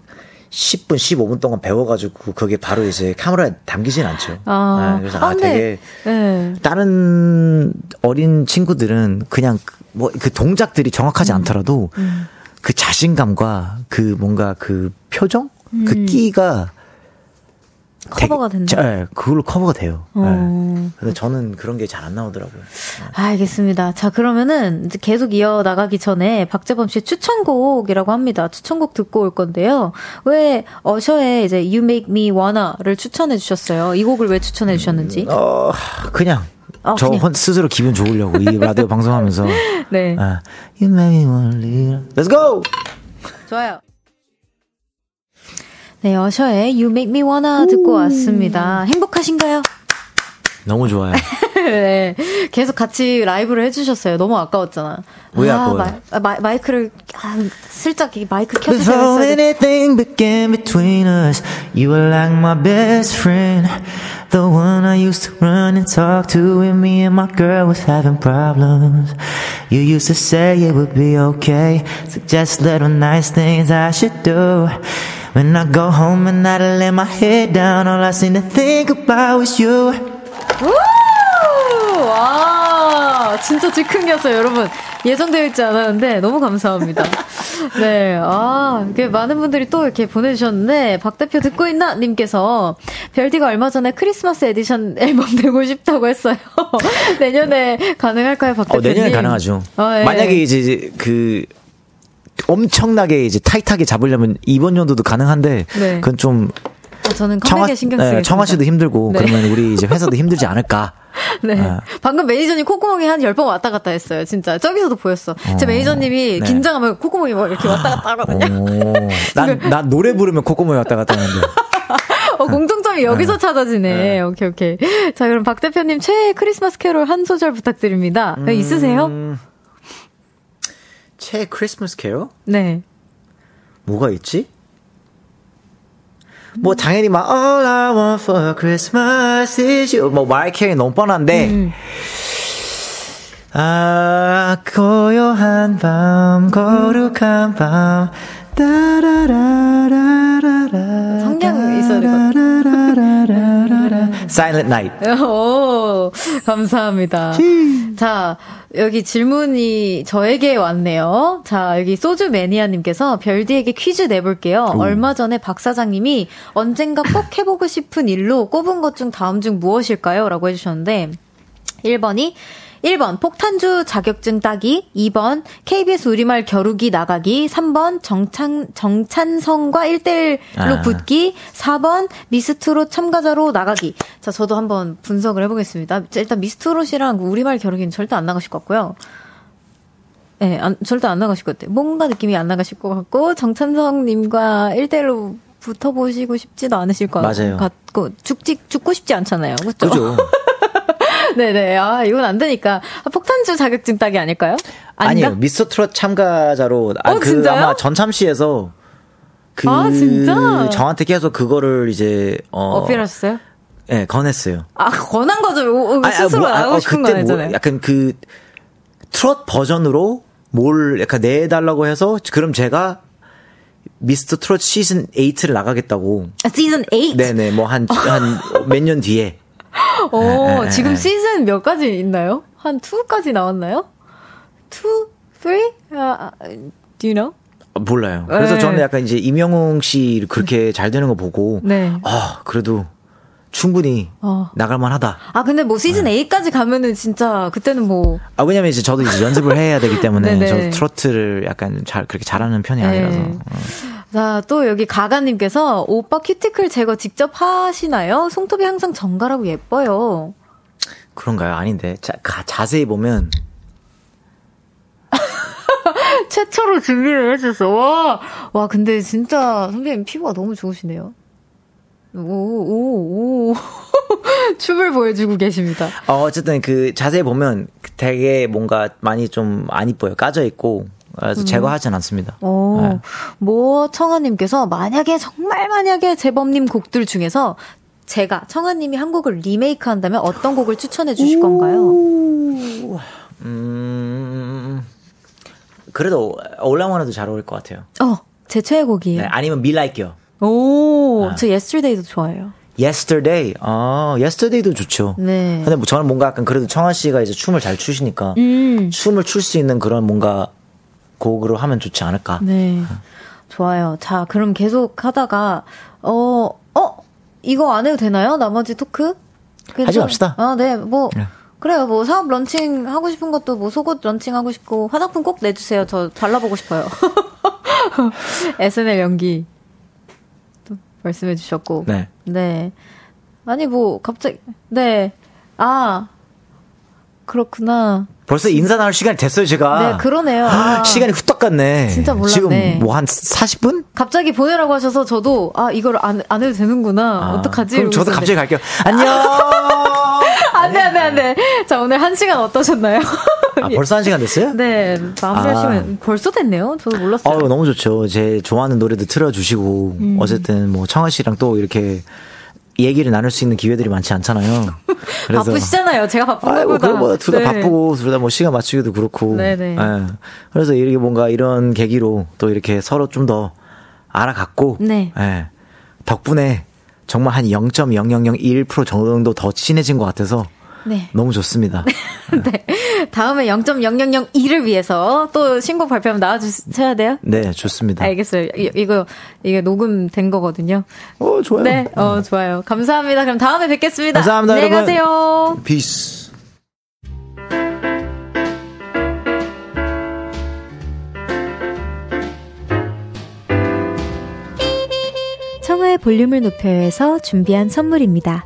십 분, 십오 분 동안 배워가지고 그게 바로 이제 카메라에 담기진 않죠. 아, 네, 그래서 아, 아 되게 네. 다른 어린 친구들은 그냥 뭐 그 동작들이 정확하지 음. 않더라도 음. 그 자신감과 그 뭔가 그 표정, 음. 그 끼가 커버가 된다. 네, 그걸로 커버가 돼요. 네. 근데 저는 그런 게 잘 안 나오더라고요. 아, 알겠습니다. 자, 그러면은 이제 계속 이어 나가기 전에 박재범 씨의 추천곡이라고 합니다. 추천곡 듣고 올 건데요. 왜 어셔의 이제 You Make Me Wanna를 추천해 주셨어요? 이 곡을 왜 추천해 주셨는지? 음, 어, 그냥 아, 저 그냥. 스스로 기분 좋으려고 이 라디오 방송하면서. 네. 아, You Make Me Wanna. Let's go. 좋아요. 네, 어셔의 You Make Me Wanna 듣고 왔습니다. 행복하신가요? 너무 좋아요. 네, 계속 같이 라이브를 해주셨어요. 너무 아까웠잖아. 왜 아, 아까워요? 마, 마, 마이크를 아, 슬쩍 이 마이크 켜주세요. Anything began between us. You were like my best friend, the one I used to run and talk to when me and my girl was having problems. You used to say it would be okay, suggest little nice things I should do. When I go home and I lay my head down, all I seem to think about is you. 우! 와, 진짜 즉흥이었어요, 여러분. 예정되어 있지 않았는데 너무 감사합니다. 네, 아, 이게 많은 분들이 또 이렇게 보내주셨는데, 박 대표 듣고 있나? 님께서, 별디가 얼마 전에 크리스마스 에디션 앨범 내고 싶다고 했어요. 내년에 가능할까요, 박 대표님? 어, 내년에 가능하죠. 아, 예. 만약에 이제 그, 엄청나게 이제 타이트하게 잡으려면 이번 연도도 가능한데, 네. 그건 좀, 어, 저는 컴백에 신경 쓰겠습니다. 네, 청하 씨도 힘들고, 네. 그러면 우리 이제 회사도 힘들지 않을까. 네. 네. 방금 매니저님 콧구멍이 한 열 번 왔다 갔다 했어요. 진짜. 저기서도 보였어. 제 어, 매니저님이 네. 긴장하면 콧구멍이 막 이렇게 왔다 갔다 하거든요. 난, 난 노래 부르면 콧구멍이 왔다 갔다 하는데. 어, 공통점이 여기서 네. 찾아지네. 네. 오케이, 오케이. 자, 그럼 박 대표님 최애 크리스마스 캐롤 한 소절 부탁드립니다. 음... 있으세요? 최애 크리스마스 캐롤? 네. 뭐가 있지? 뭐 당연히 막 All I want for Christmas is you 뭐 마이 캐리 너무 뻔한데 음. 아 고요한 밤 거룩한 밤 따라라라라라 성경 있어야 되거든. Silent Night. 오, 감사합니다. 자, 여기 질문이 저에게 왔네요. 자, 여기 소주 매니아님께서 별디에게 퀴즈 내볼게요. 오. 얼마 전에 박 사장님이 언젠가 꼭 해보고 싶은 일로 꼽은 것 중 다음 중 무엇일까요? 라고 해주셨는데, 일 번이 일 번 폭탄주 자격증 따기, 이 번 케이비에스 우리말 겨루기 나가기, 삼 번 정찬, 정찬성과 일 대일로 아. 붙기, 사 번 미스트롯 참가자로 나가기. 자, 저도 한번 분석을 해보겠습니다. 일단 미스트롯이랑 우리말 겨루기는 절대 안 나가실 것 같고요. 네, 안, 절대 안 나가실 것 같아요. 뭔가 느낌이 안 나가실 것 같고, 정찬성님과 일 대일로 붙어보시고 싶지도 않으실 것 맞아요. 같고, 죽지, 죽고 싶지 않잖아요. 그렇죠? 그죠. 네네. 아, 이건 안 되니까. 아, 폭탄주 자격증 따기 아닐까요? 아닌가? 아니요. 미스터트롯 참가자로. 아, 어, 그 진짜요? 아마 전참시에서 그 아, 진짜? 저한테 계속 그거를 이제 어, 어필하셨어요? 네, 권했어요. 아, 권한 거죠. 아니, 스스로 아, 뭐, 나가고 아, 싶은 거 아니잖아요. 뭐, 약간 그 트롯 버전으로 뭘 약간 내달라고 해서 그럼 제가 미스터트롯 시즌 에잇을 나가겠다고. 아, 시즌 에잇? 네네. 뭐 한 한 몇 년 뒤에. 오, 에, 지금 에, 시즌 몇 가지 있나요? 한 이까지 나왔나요? 이, 삼? Uh, do you know? 몰라요. 그래서 에. 저는 약간 이제 임영웅 씨 그렇게 잘 되는 거 보고, 네. 아, 그래도 충분히 어. 나갈만 하다. 아, 근데 뭐 시즌 네. 에이까지 가면은 진짜 그때는 뭐. 아, 왜냐면 이제 저도 이제 연습을 해야 되기 때문에 저 트로트를 약간 잘, 그렇게 잘하는 편이 아니라서. 네. 어. 자, 또 여기 가가님께서 오빠 큐티클 제거 직접 하시나요? 손톱이 항상 정갈하고 예뻐요. 그런가요? 아닌데. 자, 가, 자세히 보면. 최초로 준비를 해주셔서. 와, 와, 근데 진짜 선배님 피부가 너무 좋으시네요. 오, 오, 오. 춤을 보여주고 계십니다. 어, 어쨌든 그 자세히 보면 되게 뭔가 많이 좀 안 이뻐요. 까져있고. 그래서 제거하진 음. 않습니다. 오, 네. 뭐 청하님께서 만약에 정말 만약에 재범님 곡들 중에서 제가 청하님이 한 곡을 리메이크한다면 어떤 곡을 추천해 주실 건가요? 음, 그래도 올라오나도 잘 어울릴 것 같아요. 어, 제 최애 곡이에요. 네, 아니면 Me Like You. 오, 네. 저 Yesterday도 좋아해요. Yesterday, 아, Yesterday도 좋죠. 네. 근데 저는 뭔가 약간 그래도 청하 씨가 이제 춤을 잘 추시니까 음. 춤을 출 수 있는 그런 뭔가 곡으로 하면 좋지 않을까. 네, 좋아요. 자, 그럼 계속 하다가 어, 어, 이거 안 해도 되나요? 나머지 토크 하지 좀, 맙시다. 아, 네, 뭐 네. 그래요. 뭐 사업 런칭 하고 싶은 것도 뭐 속옷 런칭 하고 싶고 화장품 꼭 내주세요. 저 발라보고 싶어요. 에스엔엘 연기 또 말씀해 주셨고. 네. 네. 아니 뭐 갑자기 네. 아. 그렇구나. 벌써 인사 나올 시간이 됐어요, 제가. 네, 그러네요. 아, 시간이 후딱 갔네. 진짜 몰랐네. 지금 뭐 한 사십 분? 갑자기 보내라고 하셔서 저도, 아, 이걸 안, 안 해도 되는구나. 아, 어떡하지? 그럼 저도 갑자기 갈게요. 안녕! 안 돼, 안 돼, 안 돼. 자, 오늘 한 시간 어떠셨나요? 아, 벌써 한 시간 됐어요? 네, 마무리 하시면 아, 벌써 됐네요. 저도 몰랐어요. 어, 너무 좋죠. 제 좋아하는 노래도 틀어주시고, 음. 어쨌든 뭐, 청하 씨랑 또 이렇게, 얘기를 나눌 수 있는 기회들이 많지 않잖아요. 그래서 바쁘시잖아요. 제가 바쁘다. 뭐 둘 다 네. 바쁘고 둘 다 뭐 시간 맞추기도 그렇고. 네네. 네. 그래서 이렇게 뭔가 이런 계기로 또 이렇게 서로 좀 더 알아갔고. 네. 네. 덕분에 정말 한 영 점 영영영일 퍼센트 정도 더 친해진 것 같아서 네. 너무 좋습니다. 네. 다음에 영 점 영영영일을 위해서 또 신곡 발표하면 나와주셔야 돼요? 네, 좋습니다. 알겠어요. 이, 이거, 이게 녹음된 거거든요. 어, 좋아요. 네, 어, 좋아요. 감사합니다. 그럼 다음에 뵙겠습니다. 감사합니다. 안녕히 가세요. Peace. 청하의 볼륨을 높여서 준비한 선물입니다.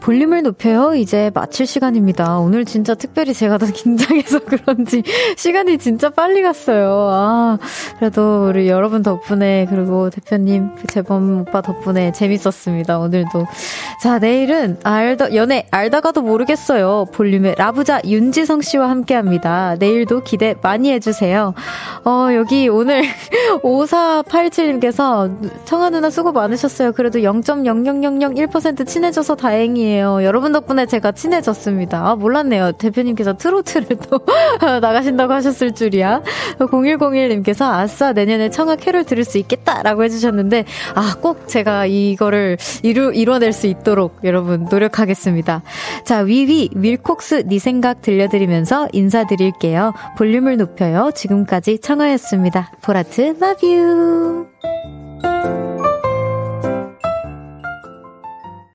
볼륨을 높여요. 이제 마칠 시간입니다. 오늘 진짜 특별히 제가 더 긴장해서 그런지 시간이 진짜 빨리 갔어요. 아, 그래도 우리 여러분 덕분에, 그리고 대표님, 재범 오빠 덕분에 재밌었습니다. 오늘도. 자, 내일은 알다, 연애 알다가도 모르겠어요. 볼륨의 라부자 윤지성 씨와 함께합니다. 내일도 기대 많이 해주세요. 어, 여기 오늘 오사팔칠님께서 청아 누나 수고 많으셨어요. 그래도 영 점 영영영영일 퍼센트 친해져서 다행이에요. 여러분 덕분에 제가 친해졌습니다. 아, 몰랐네요. 대표님께서 트로트를 또 나가신다고 하셨을 줄이야. 공일공일님께서 아싸 내년에 청하 캐롤 들을 수 있겠다라고 해주셨는데, 아, 꼭 제가 이거를 이루, 이뤄낼 수 있도록 여러분 노력하겠습니다. 자, 위위 윌콕스 네 생각 들려드리면서 인사드릴게요. 볼륨을 높여요. 지금까지 청하였습니다. 보라트 러브 유.